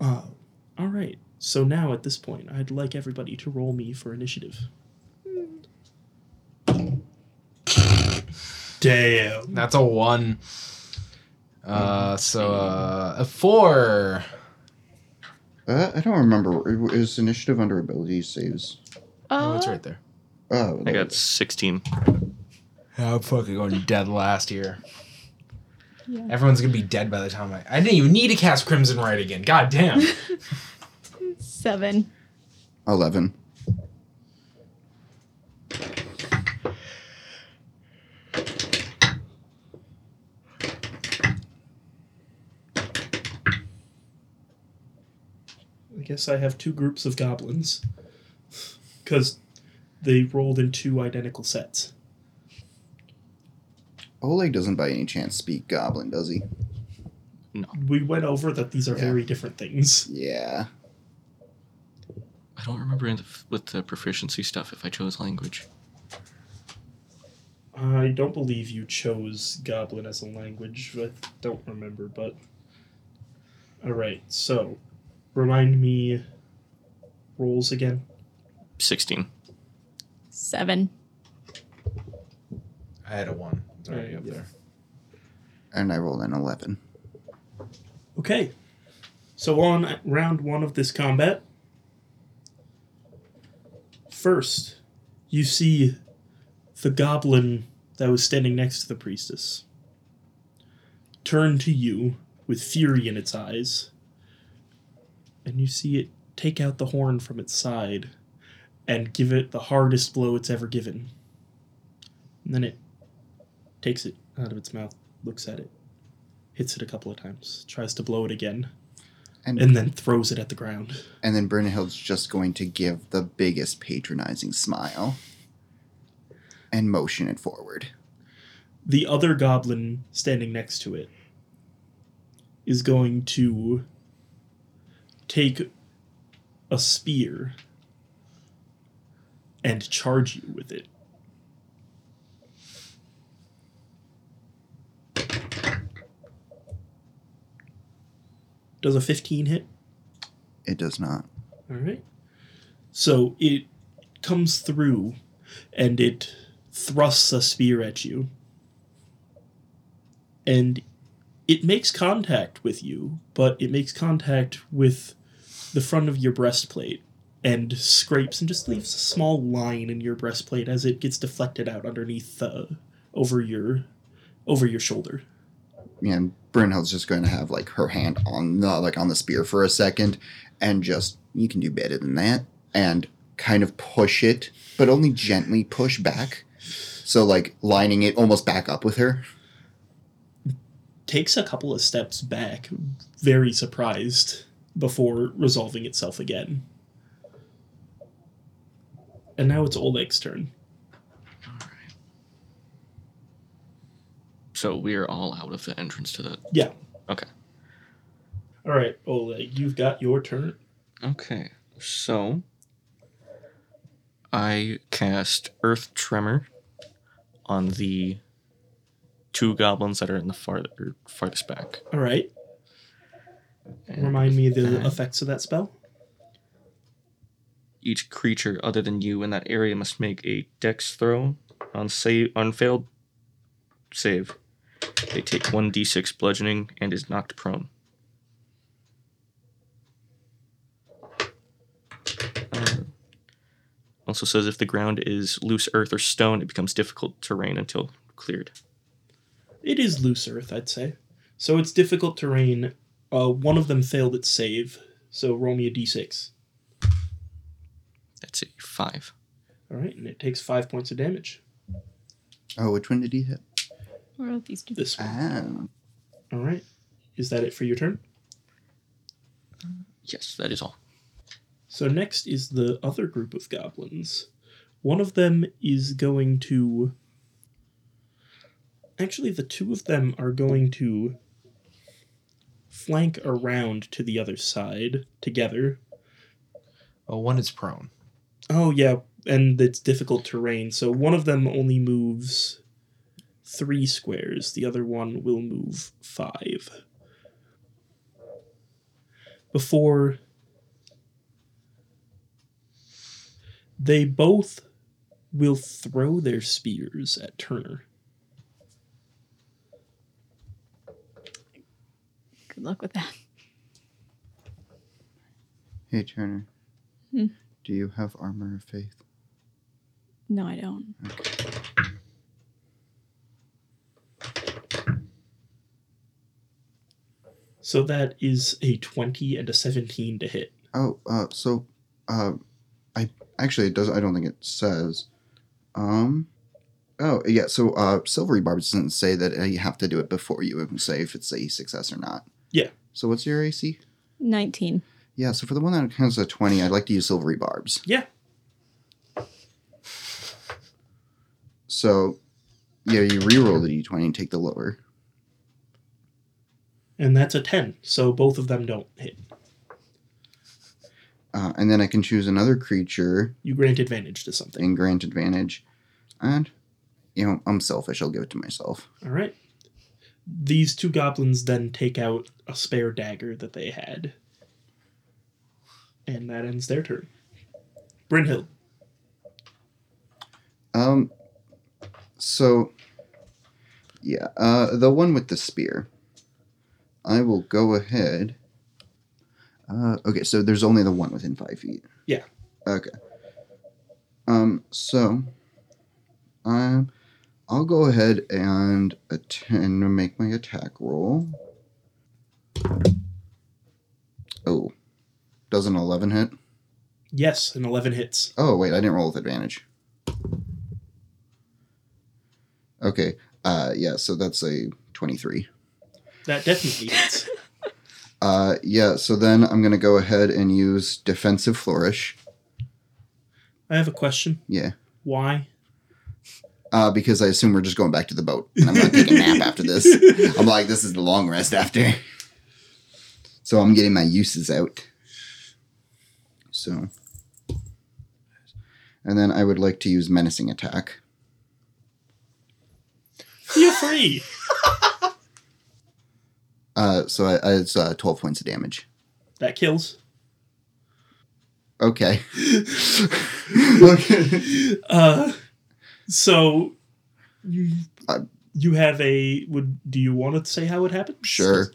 All right. So now at this point, I'd like everybody to roll me for initiative. Damn. That's a 1. A 4. I don't remember. Is initiative under ability saves? Oh, it's right there. Oh, I got 16. I'm fucking going dead last here. Yeah. Everyone's going to be dead by the time I didn't even need to cast Crimson Rite again. God damn. 7. 11. I guess I have two groups of goblins. Because they rolled in two identical sets. Oleg doesn't by any chance speak goblin, does he? No. We went over that these are very different things. Yeah. I don't remember with the proficiency stuff if I chose language. I don't believe you chose goblin as a language. I don't remember, but... All right, so remind me rolls again. 16. 7. I had a 1. It's already up there. And I rolled an 11. Okay. So on round 1 of this combat, first, you see the goblin that was standing next to the priestess turn to you with fury in its eyes, and you see it take out the horn from its side and give it the hardest blow it's ever given. And then it takes it out of its mouth, looks at it, hits it a couple of times, tries to blow it again, and then throws it at the ground. And then Brynhilde's just going to give the biggest patronizing smile and motion it forward. The other goblin standing next to it is going to take a spear and charge you with it. Does a 15 hit? It does not. All right. So it comes through and it thrusts a spear at you. And it makes contact with you, but it makes contact with the front of your breastplate and scrapes and just leaves a small line in your breastplate as it gets deflected out underneath, over your shoulder. And Brynhilde's just going to have, like, her hand on the spear for a second and just, you can do better than that, and kind of push it, but only gently push back. So, like, lining it almost back up with her. Takes a couple of steps back, very surprised, before resolving itself again. And now it's Oleg's turn. All right. So we're all out of the entrance to the... Yeah. Okay. All right, Oleg, you've got your turn. Okay, so I cast Earth Tremor on the two goblins that are in the farthest back. All right. And remind me the effects of that spell. Each creature other than you in that area must make a dex throw on failed save. They take 1d6 bludgeoning and is knocked prone. Also says if the ground is loose earth or stone, it becomes difficult terrain until cleared. It is loose earth, I'd say. So it's difficult terrain. One of them failed its save, so roll me a d6. That's a 5. All right, and it takes 5 points of damage. Oh, which one did he hit? Where are these two? This one. Ah. All right. Is that it for your turn? Yes, that is all. So next is the other group of goblins. One of them is going to... Actually, the two of them are going to flank around to the other side together. Oh, one is prone. Oh, yeah, and it's difficult terrain. So one of them only moves 3 squares. The other one will move 5. Before they both will throw their spears at Turner. Good luck with that. Hey, Turner. Hmm? Do you have armor of faith? No, I don't. Okay. So that is a 20 and a 17 to hit. Oh, I don't think it says. Silvery Barbs doesn't say that you have to do it before you even say if it's a success or not. Yeah. So what's your AC? 19. Yeah, so for the one that has a 20, I'd like to use Silvery Barbs. Yeah. So, yeah, you reroll the d20 and take the lower. And that's a 10, so both of them don't hit. And then I can choose another creature. You grant advantage to something. And grant advantage. And, you know, I'm selfish. I'll give it to myself. All right. These two goblins then take out a spare dagger that they had. And that ends their turn. Brynhilde. The one with the spear. I will go ahead. Okay, so there's only the one within 5 feet. Yeah. Okay. I'll go ahead and make my attack roll. Oh. Does an 11 hit? Yes, an 11 hits. Oh, wait, I didn't roll with advantage. Okay, so that's a 23. That definitely hits. So then I'm going to go ahead and use Defensive Flourish. I have a question. Yeah. Why? Because I assume we're just going back to the boat, and I'm not taking a nap after this. I'm like, this is the long rest after. So I'm getting my uses out. So, and then I would like to use Menacing Attack. You're free! So it's 12 points of damage. That kills. Okay. Okay. So you have a... Do you want to say how it happened? Sure.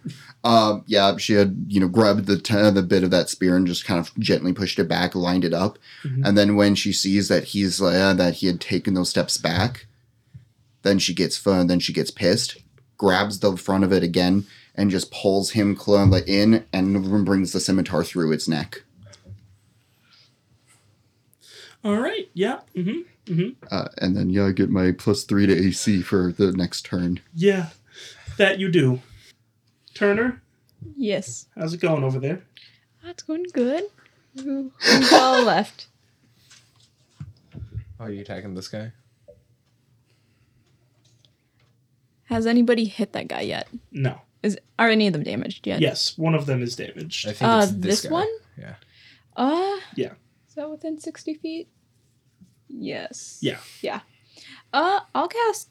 Yeah, she had, grabbed the bit of that spear and just kind of gently pushed it back, lined it up. Mm-hmm. And then when she sees that he had taken those steps back, then she gets pissed, grabs the front of it again, and just pulls him in and brings the scimitar through its neck. All right. Yeah. Mm-hmm. Mm-hmm. And then, I get my +3 to AC for the next turn. Yeah, that you do. Turner? Yes. How's it going over there? It's going good. Who's all left? Are you attacking this guy? Has anybody hit that guy yet? No. Are any of them damaged yet? Yes, one of them is damaged. I think it's this guy. One? Yeah. Yeah. Is that within 60 feet? Yes. Yeah. Yeah. I'll cast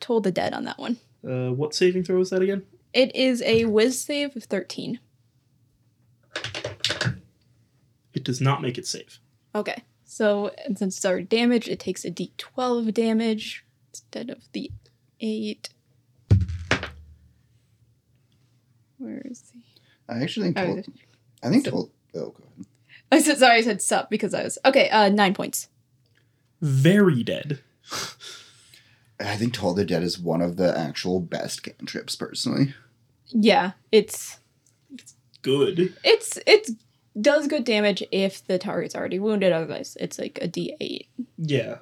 Toll the Dead on that one. What saving throw is that again? It is a Wiz save of 13. It does not make it save. Okay. So, and since it's already damaged, it takes a d12 damage instead of the 8. Where is he? I actually think Toll... Oh, go ahead. I said, sorry, I said sup because I was... Okay, 9 points. Very dead. I think Toll the Dead is one of the actual best cantrips, personally. Yeah, it's good. It does good damage if the target's already wounded. Otherwise, it's like a d8. Yeah,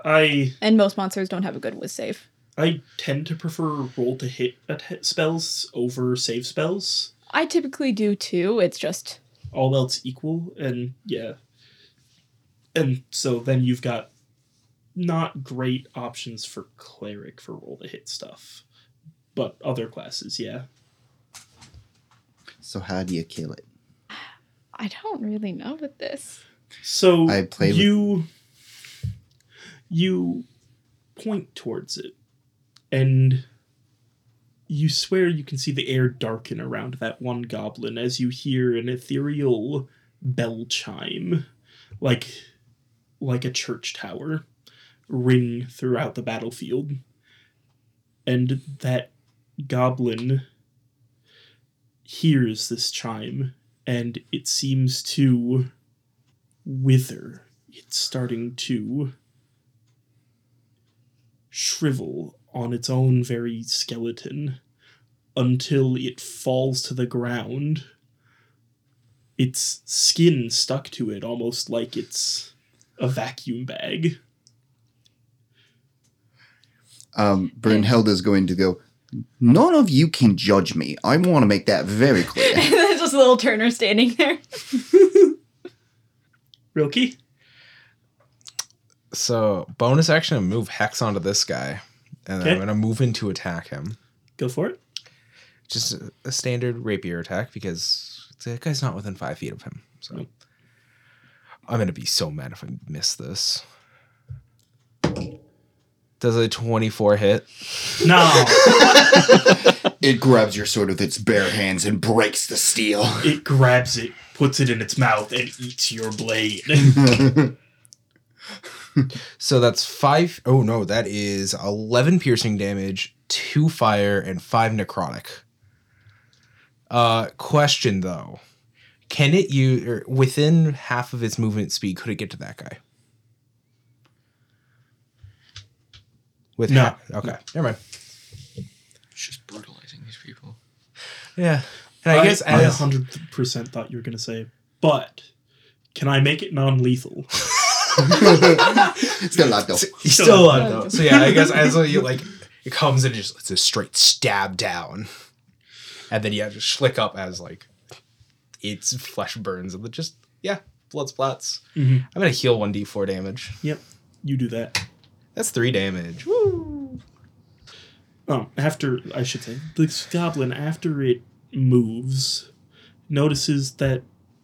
And most monsters don't have a good whiz save. I tend to prefer roll to hit spells over save spells. I typically do, too. It's just... all else equal, and yeah. And so then you've got not great options for cleric for roll to hit stuff, but other classes, yeah. So how do you kill it? I don't really know with this. So you point towards it, and you swear you can see the air darken around that one goblin as you hear an ethereal bell chime, like a church tower, ring throughout the battlefield. And that goblin hears this chime, and it seems to wither. It's starting to shrivel on its own very skeleton until it falls to the ground, its skin stuck to it almost like it's a vacuum bag. Brynhilde is going to go, none of you can judge me. I want to make that very clear. There's just a little Turner standing there. Rilki? So, bonus action and move Hex onto this guy. And then I'm going to move in to attack him. Go for it. Just a standard rapier attack because that guy's not within 5 feet of him. So I'm going to be so mad if I miss this. Does a 24 hit? No. It grabs your sword with its bare hands and breaks the steel. It grabs it, puts it in its mouth, and eats your blade. So that's 5... Oh, no, that is 11 piercing damage, 2 fire, and 5 necrotic. Question, though. Can it use... or within half of its movement speed, could it get to that guy? No. Okay, never mind. It's just brutalizing these people. Yeah. And I guess... I 100% thought you were going to say, but can I make it non-lethal? Still alive though. So yeah, I guess as you it comes and it's a straight stab down, and then just slick up as its flesh burns and blood splats. Mm-hmm. I'm gonna heal 1d4 damage. Yep, you do that. That's 3 damage. Woo! Oh, this goblin after it moves notices that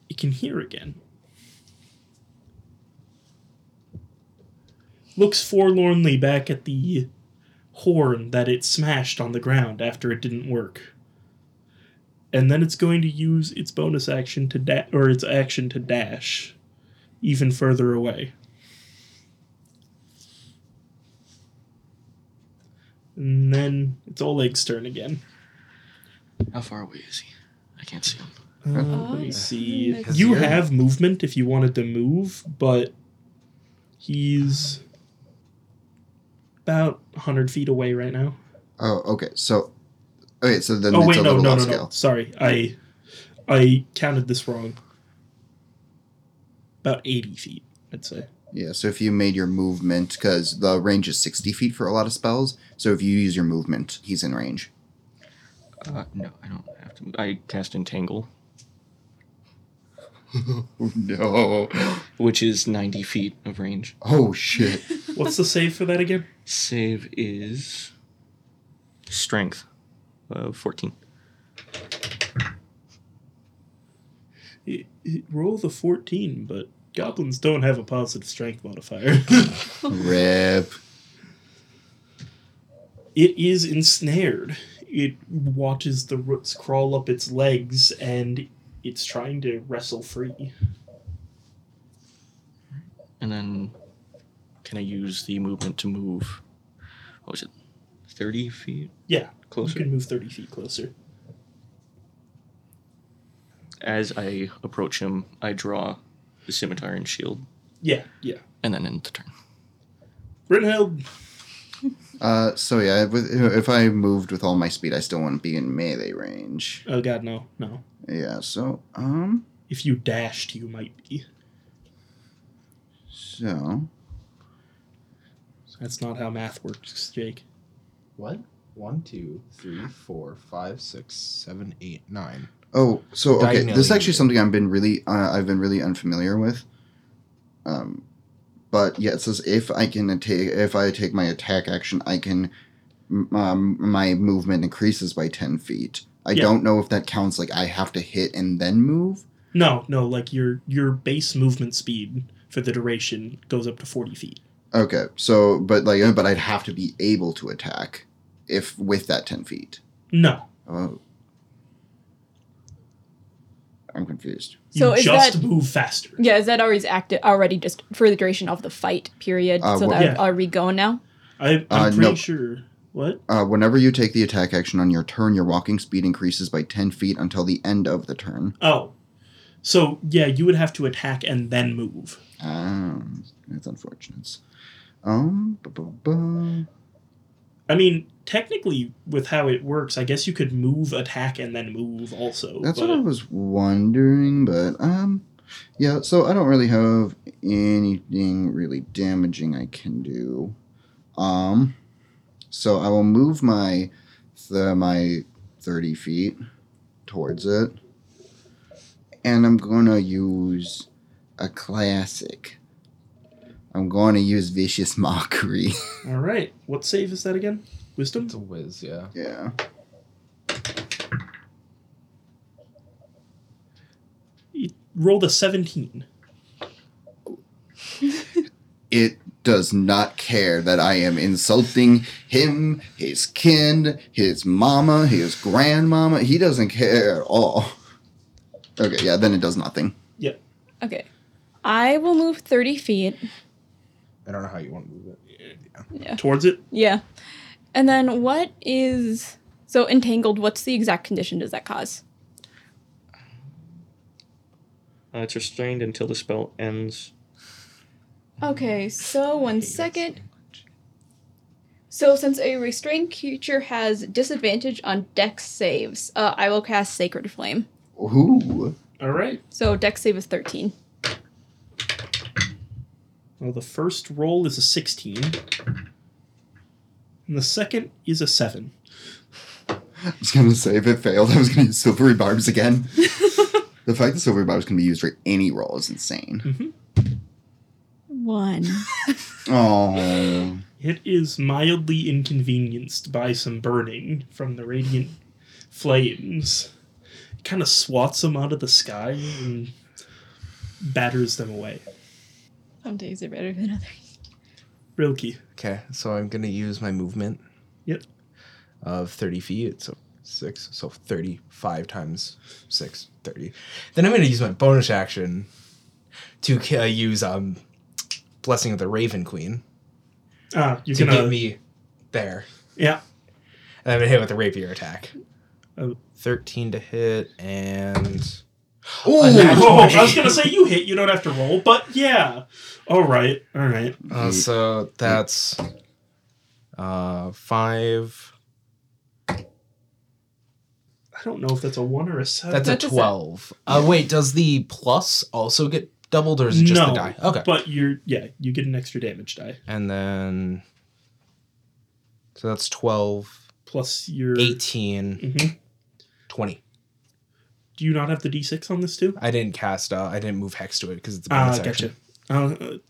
it can hear again. Looks forlornly back at the horn that it smashed on the ground after it didn't work. and then it's going to use its bonus action to dash even further away. And then it's Oleg's turn again. How far away is he? I can't see him. Let me see. You have movement if you wanted to move, but he's about 100 feet away right now. Oh, okay. So then it's a little off scale. Sorry, I counted this wrong. About 80 feet, I'd say. Yeah, so if you made your movement, because the range is 60 feet for a lot of spells, so if you use your movement, he's in range. No, I don't have to. I cast Entangle. No. Which is 90 feet of range. Oh, shit. What's the save for that again? Save is strength of 14. Roll the 14, but goblins don't have a positive strength modifier. Rip. It is ensnared. It watches the roots crawl up its legs, and it's trying to wrestle free. And then, can I use the movement to move, 30 feet? Yeah, closer. You can move 30 feet closer. As I approach him, I draw the scimitar and shield. Yeah. And then end the turn. Brynhilde! If I moved with all my speed, I still wouldn't be in melee range. Oh god, no. Yeah, so, if you dashed, you might be. So that's not how math works, Jake. What? 1, 2, 3, 4, 5, 6, 7, 8, 9. Oh, so, okay, this is actually something I've been really unfamiliar with. But yeah, it says if I take my attack action, I can my movement increases by 10 feet. I don't know if that counts like I have to hit and then move. No, like your base movement speed for the duration goes up to 40 feet. Okay, so but I'd have to be able to attack if with that 10 feet. No. Oh. I'm confused. So you just move faster. Yeah, is that always active? Already just for the duration of the fight period? Are we going now? I'm pretty sure. What? Whenever you take the attack action on your turn, your walking speed increases by 10 feet until the end of the turn. Oh. So, yeah, you would have to attack and then move. That's unfortunate. I mean, technically, with how it works, I guess you could move, attack, and then move also. That's what I was wondering, but, yeah, so I don't really have anything really damaging I can do. So I will move my 30 feet towards it, and I'm going to use a classic. I'm going to use Vicious Mockery. All right. What save is that again? Wisdom? It's a whiz, yeah. Yeah. It rolled a 17. It does not care that I am insulting him, his kin, his mama, his grandmama. He doesn't care at all. Okay, yeah, then it does nothing. Yep. Yeah. Okay. I will move 30 feet. I don't know how you want to move it. Yeah. Towards it? Yeah. And then so entangled, what's the exact condition does that cause? It's restrained until the spell ends. Okay, so one second. So since a restrained creature has disadvantage on dex saves, I will cast Sacred Flame. Ooh. All right. So dex save is 13. Well, the first roll is a 16, and the second is a 7. I was going to say, if it failed, I was going to use Silvery Barbs again. The fact that Silvery Barbs can be used for any roll is insane. Mm-hmm. 1. Oh. It is mildly inconvenienced by some burning from the radiant flames. It kind of swats them out of the sky and batters them away. Some days are better than others. Rilki. Okay, so I'm going to use my movement. Yep. Of 30 feet, so 6, so 30. 5 times 6, 30. Then I'm going to use my bonus action to use Blessing of the Raven Queen you to get me there. Yeah. And I'm going to hit with a rapier attack. 13 to hit, and... I was going to say you hit. You don't have to roll, but yeah. All right. So that's 5... I don't know if that's a 1 or a 7. That's a 12. Wait, does the plus also get doubled, or is it just the die? Okay. But you get an extra damage die. And then... So that's 12. Plus your... 18. Mm-hmm. 20. Do you not have the D6 on this, too? I didn't cast... I didn't move Hex to it, because it's a bonus action. Gotcha.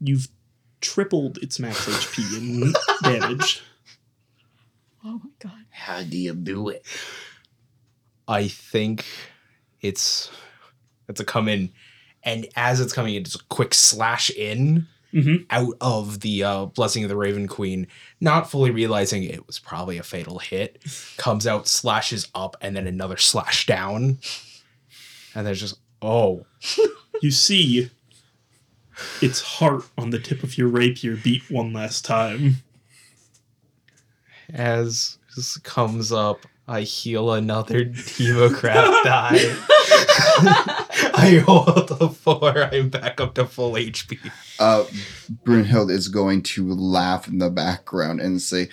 You've tripled its max HP in damage. Oh, my God. How do you do it? I think it's a come in, and as it's coming in, it's a quick slash in out of the Blessing of the Raven Queen, not fully realizing it was probably a fatal hit, comes out, slashes up, and then another slash down. And there's just, oh. You see its heart on the tip of your rapier beat one last time. As this comes up, I heal another democrat die. I hold a 4. I'm back up to full HP. Brynhilde is going to laugh in the background and say,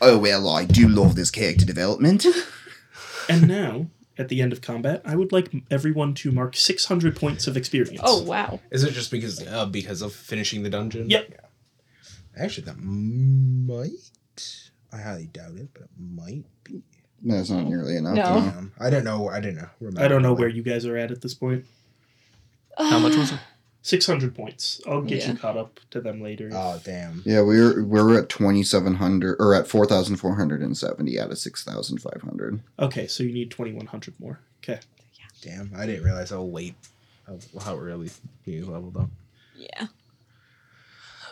"Oh, well, I do love this character development." And now, at the end of combat, I would like everyone to mark 600 points of experience. Oh, wow. Is it just because of finishing the dungeon? Yep. Yeah. Actually, that might... I highly doubt it, but it might be. No, it's not nearly enough. No. I don't know. I don't know where you guys are at this point. How much was it? 600 points. I'll get you caught up to them later. Oh, damn. Yeah, we're at 2,700, or at 4,470 out of 6,500. Okay, so you need 2,100 more. Okay. Yeah. Damn, I didn't realize how early you leveled up. Yeah.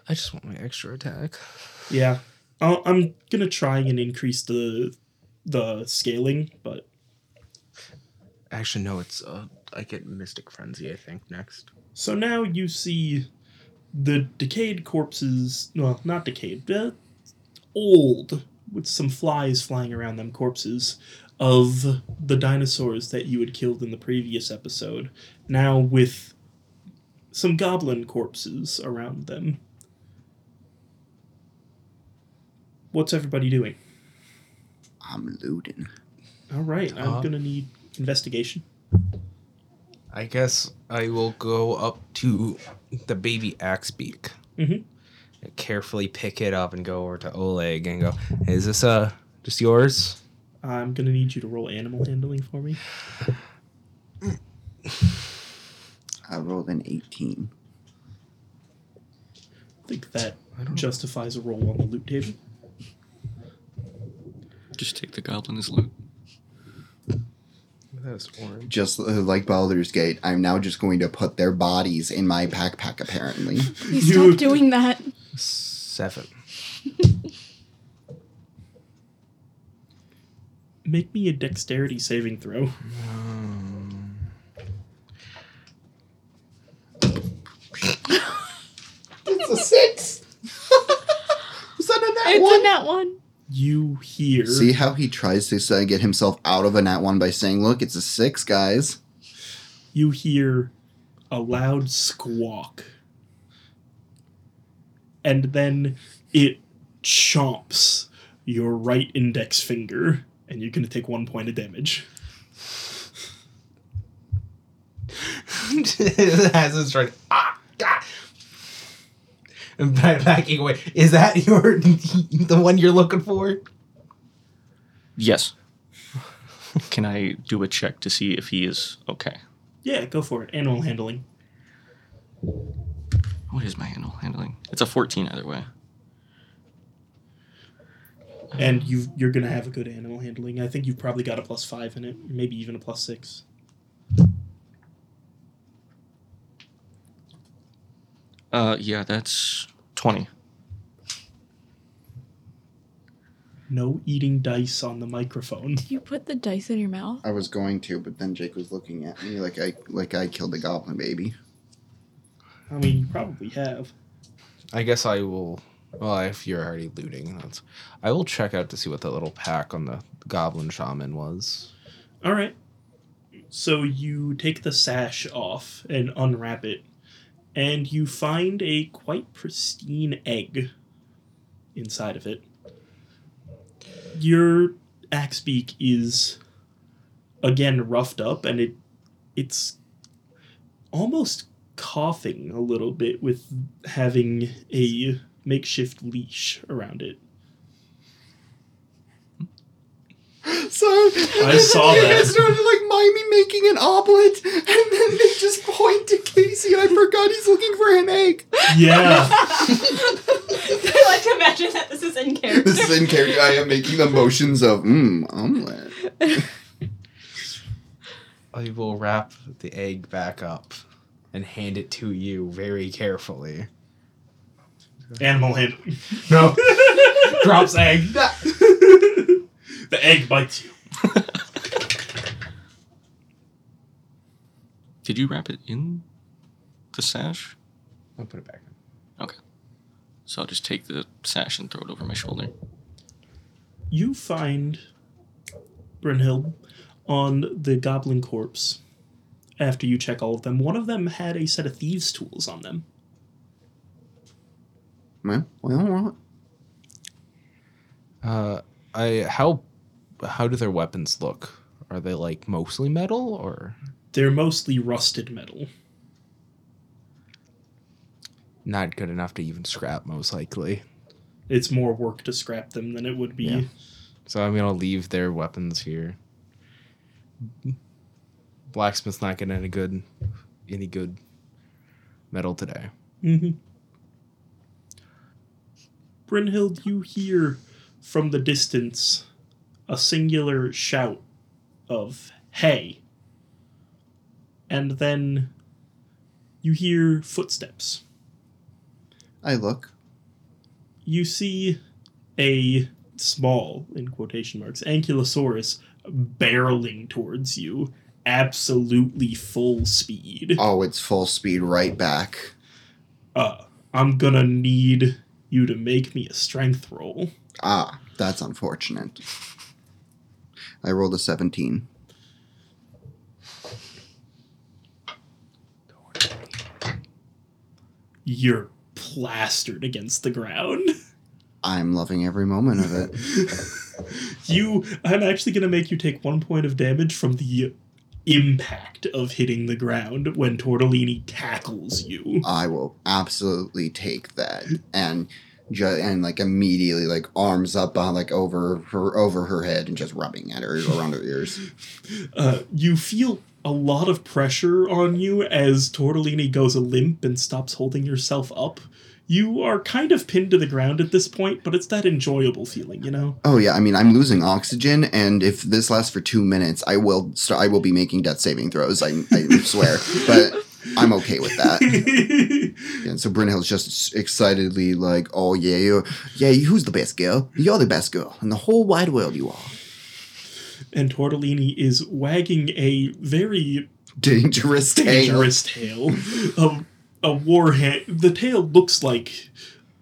I just want my extra attack. Yeah. I'm going to try and increase the scaling, but... Actually, no, it's... I get Mystic Frenzy, I think, next. So now you see the decayed corpses... Well, not decayed, old, with some flies flying around them corpses of the dinosaurs that you had killed in the previous episode. Now with some goblin corpses around them. What's everybody doing? I'm looting. All right, I'm going to need investigation. I guess I will go up to the baby axe beak. Mm-hmm. And carefully pick it up and go over to Oleg and go, "Is this just yours?" I'm going to need you to roll animal handling for me. I rolled an 18. I think that justifies a roll on the loot table. Just take the goblin as loot. That's orange. Just like Baldur's Gate, I'm now just going to put their bodies in my backpack, apparently. You stop doing that. 7. Make me a dexterity saving throw. It's a 6. Was that a nat 1? It's a nat 1. You hear... See how he tries to get himself out of a nat 1 by saying, "Look, it's a 6, guys." You hear a loud squawk. And then it chomps your right index finger, and you're going to take 1 point of damage. As it's trying... Ah! God! And backing away. Is that the one you're looking for? Yes. Can I do a check to see if he is okay? Yeah, go for it. Animal handling. What is my animal handling? It's a 14 either way. And you're going to have a good animal handling. I think you've probably got a +5 in it, maybe even a +6. That's 20. No eating dice on the microphone. Did you put the dice in your mouth? I was going to, but then Jake was looking at me like I killed a goblin baby. I mean, you probably have. I guess I will. Well, if you're already looting, I will check out to see what that little pack on the goblin shaman was. All right. So you take the sash off and unwrap it, and you find a quite pristine egg inside of it. Your axe beak is, again, roughed up, and it's almost coughing a little bit with having a makeshift leash around it. Sorry, I saw that. It started like Mimey making an omelet, and then they just point to Casey, and I forgot he's looking for an egg. Yeah. I like to imagine that this is in character. This is in character. I am making the motions of, omelet. I will wrap the egg back up and hand it to you very carefully. Animal hand. No. Drops egg. The egg bites you. Did you wrap it in the sash? I'll put it back in. Okay. So I'll just take the sash and throw it over my shoulder. You find Brynhilde on the goblin corpse after you check all of them. One of them had a set of thieves' tools on them. Man, we don't want it. How do their weapons look? Are they, like, mostly metal, or...? They're mostly rusted metal. Not good enough to even scrap, most likely. It's more work to scrap them than it would be. Yeah. So I'm going to leave their weapons here. Blacksmith's not getting any good metal today. Mm-hmm. Brynhilde, you hear from the distance a singular shout of, "Hey!" And then you hear footsteps. I look. You see a small, in quotation marks, ankylosaurus barreling towards you, absolutely full speed. Oh, it's full speed right back. I'm gonna need you to make me a strength roll. Ah, that's unfortunate. I rolled a 17. You're plastered against the ground. I'm loving every moment of it. I'm actually going to make you take 1 point of damage from the impact of hitting the ground when Tortellini tackles you. I will absolutely take that. And like immediately, like arms up, like over her head, and just rubbing at her around her ears. You feel a lot of pressure on you as Tortellini goes limp and stops holding yourself up. You are kind of pinned to the ground at this point, but it's that enjoyable feeling, you know? Oh yeah, I mean, I'm losing oxygen, and if this lasts for 2 minutes, I will be making death saving throws. I swear, but I'm okay with that. And so Brynhilde's just excitedly like, "Oh yeah, who's the best girl? You're the best girl in the whole wide world, you are." And Tortellini is wagging a very dangerous tail of a warhammer. The tail looks like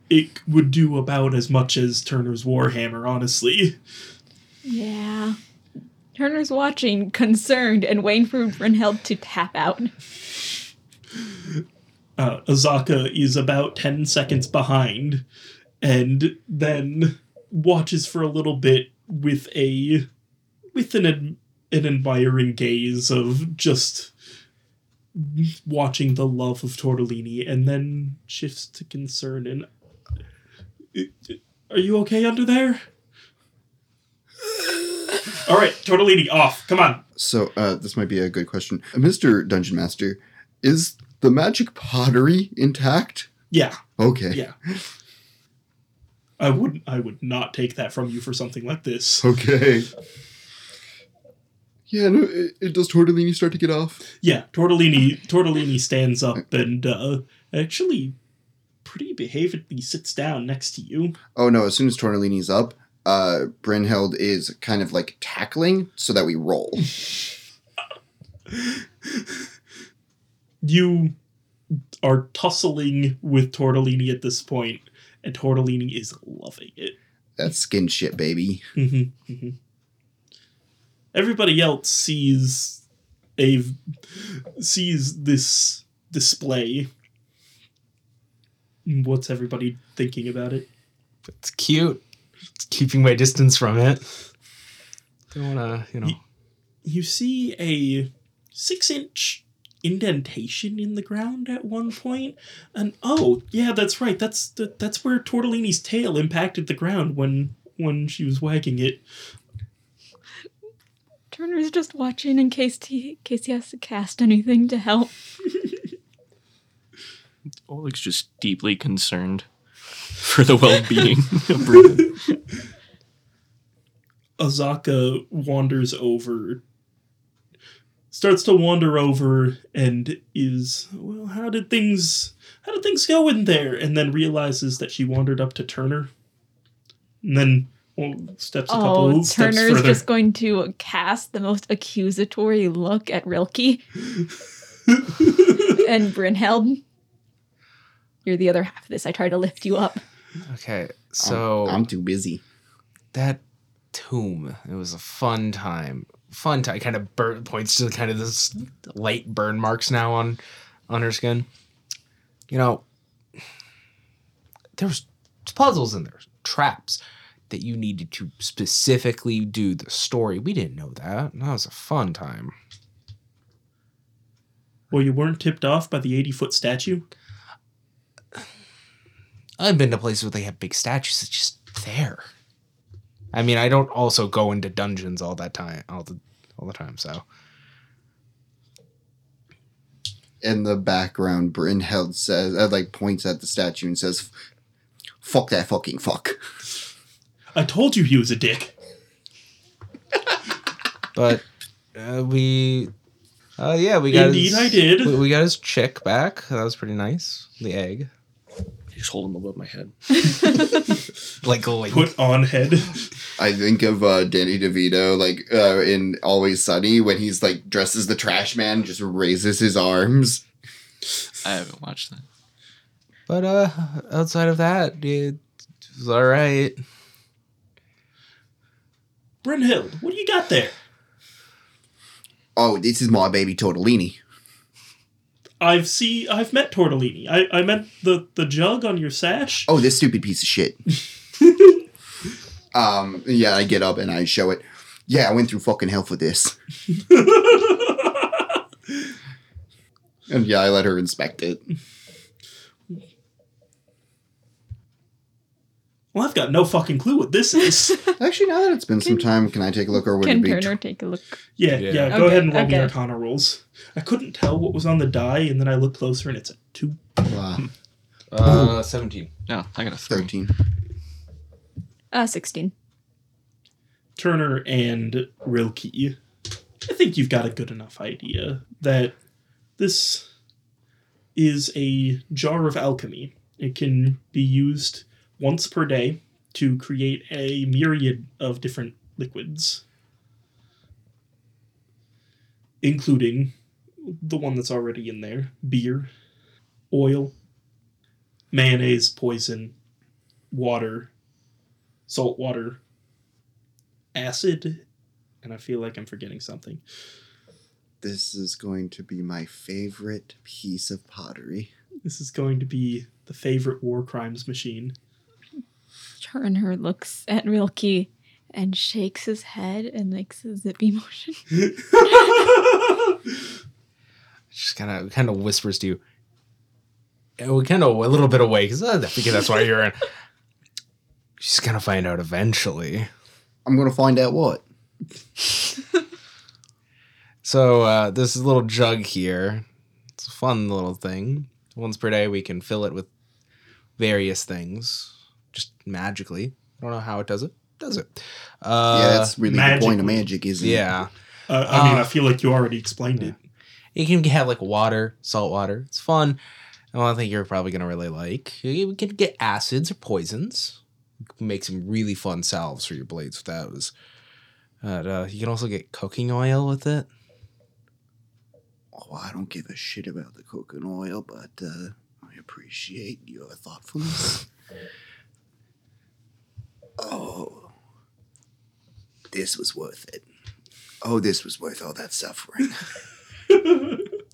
it would do about as much as Turner's warhammer, honestly. Yeah. Turner's watching, concerned, and waiting for Brynhilde to tap out. Azaka is about 10 seconds behind, and then watches for a little bit with an admiring gaze of just watching the love of Tortellini, and then shifts to concern and, "Are you okay under there?" "All right, Tortellini, off. Come on." So this might be a good question. Mr. Dungeon Master, is the magic pottery intact? Yeah. Okay. Yeah. I would not take that from you for something like this. Okay. Yeah, no, does Tortellini start to get off? Yeah, Tortellini stands up and actually pretty behavedly sits down next to you. Oh no, as soon as Tortellini's up, Brynhilde is kind of like tackling so that we roll. You are tussling with Tortellini at this point, and Tortellini is loving it. That's skin shit, baby. Mm-hmm, mm-hmm. Everybody else sees this display. What's everybody thinking about it? It's cute. Just keeping my distance from it. Don't want to, you know. You see a 6-inch indentation in the ground at one point, and oh yeah, that's right. That's where Tortellini's tail impacted the ground when she was wagging it. Turner's just watching in case he has to cast anything to help. Oleg's just deeply concerned for the well-being of Brynhilde. Azaka starts to wander over and is, well, how did things go in there? And then realizes that she wandered up to Turner. And then steps a couple steps further. Turner's just going to cast the most accusatory look at Rilki. And Brynhilde, you're the other half of this. I tried to lift you up. Okay, so... I'm too busy. That tomb, it was a fun time. Kind of points to kind of this light burn marks now on her skin. You know, there's puzzles in there, traps that you needed to specifically do the story. We didn't know that. That was a fun time. Well, you weren't tipped off by the 80-foot statue? I've been to places where they have big statues. It's just there. I mean, I don't also go into dungeons all the time. So, in the background, Brynhilde says, points at the statue and says, "Fuck that fucking fuck." I told you he was a dick. But we got his chick back. That was pretty nice. The egg. Just hold him above my head. like put on head. I think of Danny DeVito in Always Sunny when he's like dressed as the trash man, just raises his arms. I haven't watched that. But outside of that, dude, it was all right. Brynhilde, what do you got there? Oh, this is my baby Tortellini. I've met Tortellini. I meant the jug on your sash. Oh, this stupid piece of shit. Yeah, I get up and I show it. Yeah, I went through fucking hell for this. And yeah, I let her inspect it. Well, I've got no fucking clue what this is. Actually, now that it's been some time, can I take a look? Or would it be... Can Turner take a look? Yeah. Okay, go ahead and roll the Arcana rolls. I couldn't tell what was on the die, and then I looked closer, and it's a 2. Wow. 17. No, I got a 3. 13. 16. Turner and Rilki, I think you've got a good enough idea that this is a jar of alchemy. It can be used... once per day to create a myriad of different liquids, including the one that's already in there, beer, oil, mayonnaise, poison, water, salt water, acid, and I feel like I'm forgetting something. This is going to be my favorite piece of pottery. This is going to be the favorite war crimes machine. Turner looks at Rilki and shakes his head and makes a zippy motion. Just kind of whispers to you. And we kind of a little bit away because I think that's why you're in. She's gonna find out eventually. I'm gonna find out what. So this little jug here. It's a fun little thing. Once per day, we can fill it with various things. Just magically. I don't know how it does it. Yeah, that's really the point of magic, isn't it? Yeah. I feel like you already explained it. You can have water, salt water. It's fun. I don't think you're probably going to really like. You can get acids or poisons. make some really fun salves for your blades with those. You can also get cooking oil with it. Oh, I don't give a shit about the cooking oil, but I appreciate your thoughtfulness. Oh, this was worth it. Oh, this was worth all that suffering.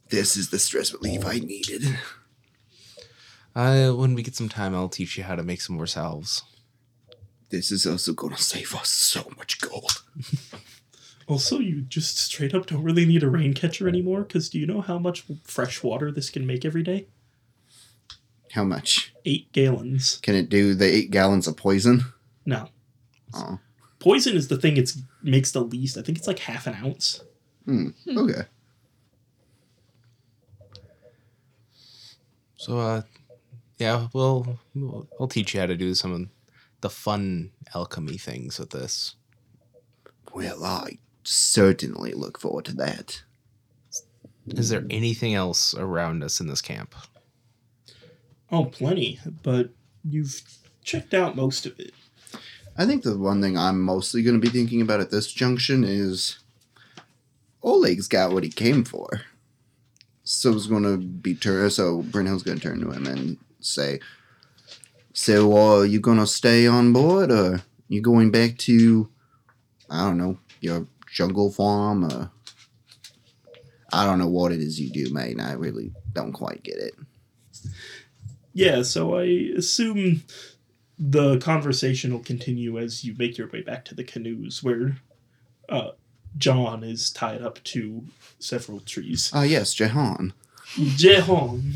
This is the stress relief I needed. When we get some time, I'll teach you how to make some more salves. This is also going to save us so much gold. Also, you just straight up don't really need a rain catcher anymore, because do you know how much fresh water this can make every day? How much? 8 gallons. Can it do the 8 gallons of poison? No. Oh. Poison is the thing it makes the least. I think it's like half an ounce. Okay. So, yeah, well, I'll teach you how to do some of the fun alchemy things with this. Well, I certainly look forward to that. Is there anything else around us in this camp? Oh, plenty, but you've checked out most of it. I think the one thing I'm mostly going to be thinking about at this junction is Oleg's got what he came for. So it's going to be Brynhild's going to turn to him and say, "So are you going to stay on board, or are you going back to, I don't know, your jungle farm, or I don't know what it is you do, mate. I really don't quite get it." Yeah, so I assume the conversation will continue as you make your way back to the canoes where John is tied up to several trees. Ah, yes, Jehan. Jehan.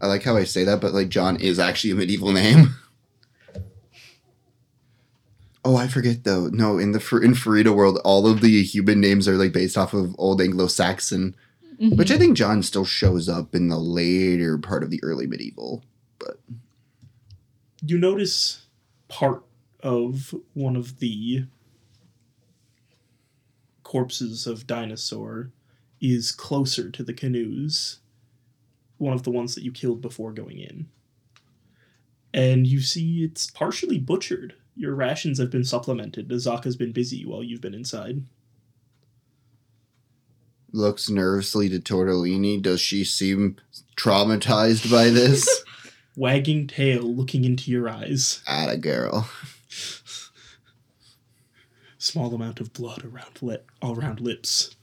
I like how I say that, but like John is actually a medieval name. Oh, I forget though. No, in Farida world, all of the human names are like based off of old Anglo-Saxon, mm-hmm. which I think John still shows up in the later part of the early medieval, but... You notice part of one of the corpses of dinosaur is closer to the canoes, one of the ones that you killed before going in. And you see it's partially butchered. Your rations have been supplemented. Azaka's been busy while you've been inside. Looks nervously to Tortellini. Does she seem traumatized by this? Wagging tail, looking into your eyes. Atta girl. Small amount of blood around all around lips.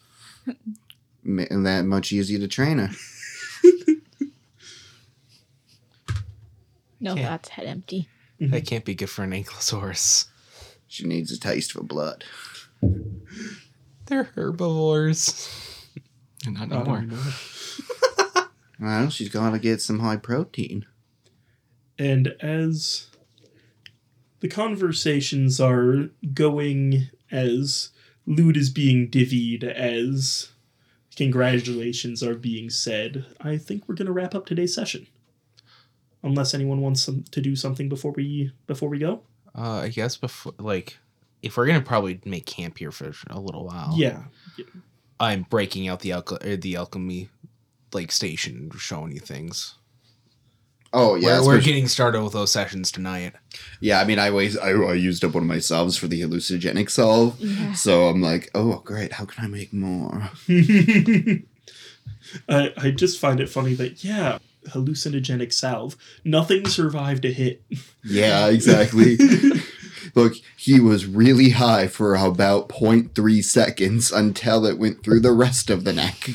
And that much easier to train her. No, that's head empty. That can't be good for an ankylosaurus. She needs a taste for blood. They're herbivores. Not anymore. Well, she's got to get some high protein. And as the conversations are going, as loot is being divvied, as congratulations are being said, I think we're going to wrap up today's session. Unless anyone wants to do something before we go? I guess before, like, if we're going to probably make camp here for a little while. Yeah. I'm breaking out the alchemy, like, station, showing you things. Oh, yeah. We're getting started with those sessions tonight. Yeah, I mean, I used up one of my salves for the hallucinogenic salve. Yeah. So I'm like, oh, great. How can I make more? I just find it funny that, yeah, hallucinogenic salve. Nothing survived a hit. Yeah, exactly. Look, he was really high for about 0.3 seconds until it went through the rest of the neck.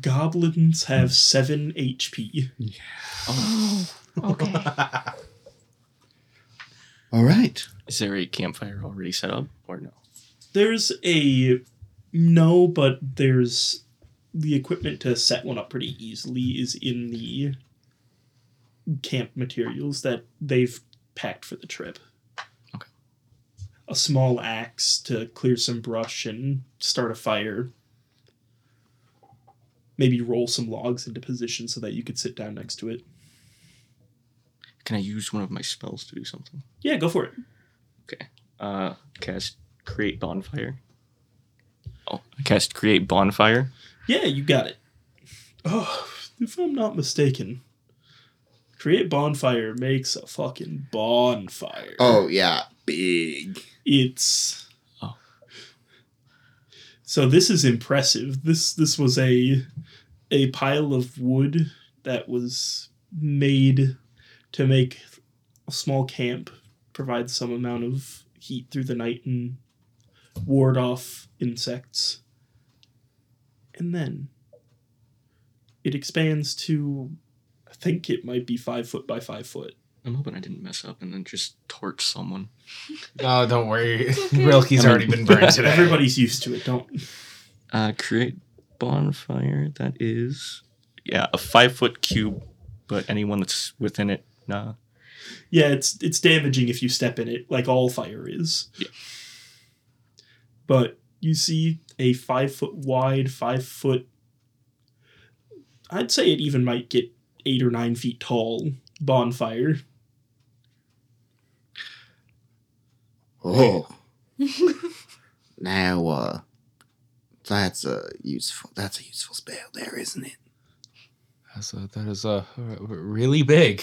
Goblins have 7 HP. Yeah. Oh, okay. All right. Is there a campfire already set up or no? There's the equipment to set one up pretty easily is in the camp materials that they've packed for the trip. Okay. A small axe to clear some brush and start a fire. Maybe roll some logs into position so that you could sit down next to it. Can I use one of my spells to do something? Yeah, go for it. Okay. Cast Create Bonfire. Oh, I cast Create Bonfire. Yeah, you got it. Oh, if I'm not mistaken, Create Bonfire makes a fucking bonfire. Oh, yeah. Big. It's... Oh. So this is impressive. This was a pile of wood that was made to make a small camp, provide some amount of heat through the night and ward off insects. And then it expands to... I think it might be 5 foot by 5 foot. I'm hoping I didn't mess up and then just torch someone. Oh, don't worry. Okay. Rilki's already been burned today. Everybody's used to it. Don't. Create bonfire. That is, yeah, a 5 foot cube, but anyone that's within it, nah. Yeah, it's damaging if you step in it, like all fire is. Yeah. But you see a 5 foot wide, 5 foot. I'd say it even might get 8 or 9 feet tall bonfire. Oh. Now, that's a useful spell there, isn't it? That is really big.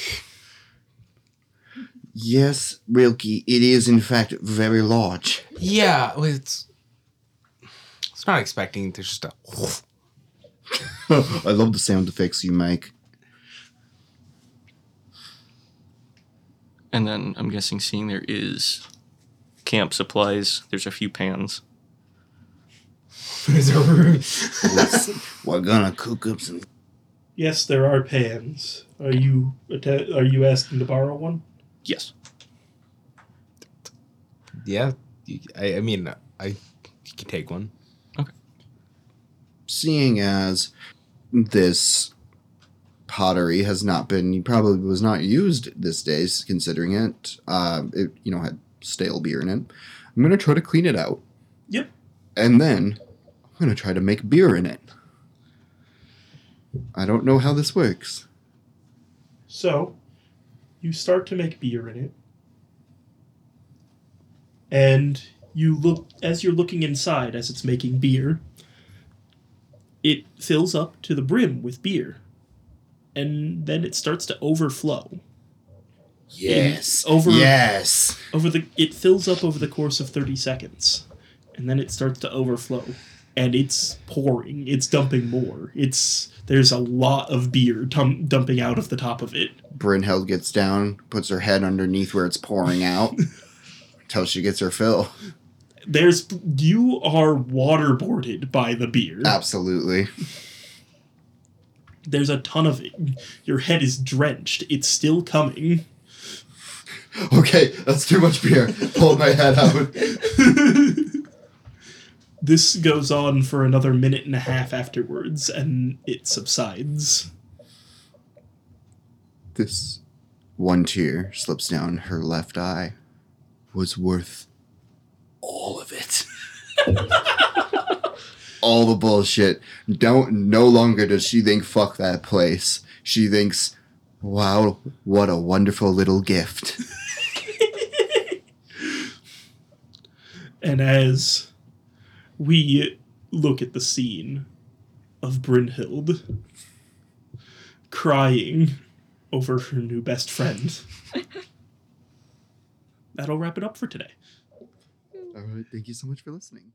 Yes, Rilki, it is in fact very large. Yeah, it's not expecting to just a... I love the sound effects you make. And then I'm guessing, seeing there is camp supplies, there's a few pans. There's a room. We're gonna cook up some. Yes, there are pans. Are you asking to borrow one? Yes. Yeah, I mean, you can take one. Okay. Seeing as this pottery probably was not used this day, considering it had stale beer in it. I'm going to try to clean it out. Yep. And then I'm going to try to make beer in it. I don't know how this works. So you start to make beer in it. And you look, as you're looking inside as it's making beer, it fills up to the brim with beer. And then it starts to overflow. Yes. It fills up over the course of 30 seconds. And then it starts to overflow. And it's pouring. It's dumping more. There's a lot of beer dumping out of the top of it. Brynhilde gets down, puts her head underneath where it's pouring out until she gets her fill. You are waterboarded by the beer. Absolutely. There's a ton of it. Your head is drenched. It's still coming. Okay, that's too much beer. Pull my head out. This goes on for another 1.5 minutes afterwards, and it subsides. This one tear slips down her left eye. Was worth all of it. All the bullshit. No longer does she think, fuck that place. She thinks, wow, what a wonderful little gift. And as we look at the scene of Brynhilde crying over her new best friend, that'll wrap it up for today. All right, thank you so much for listening.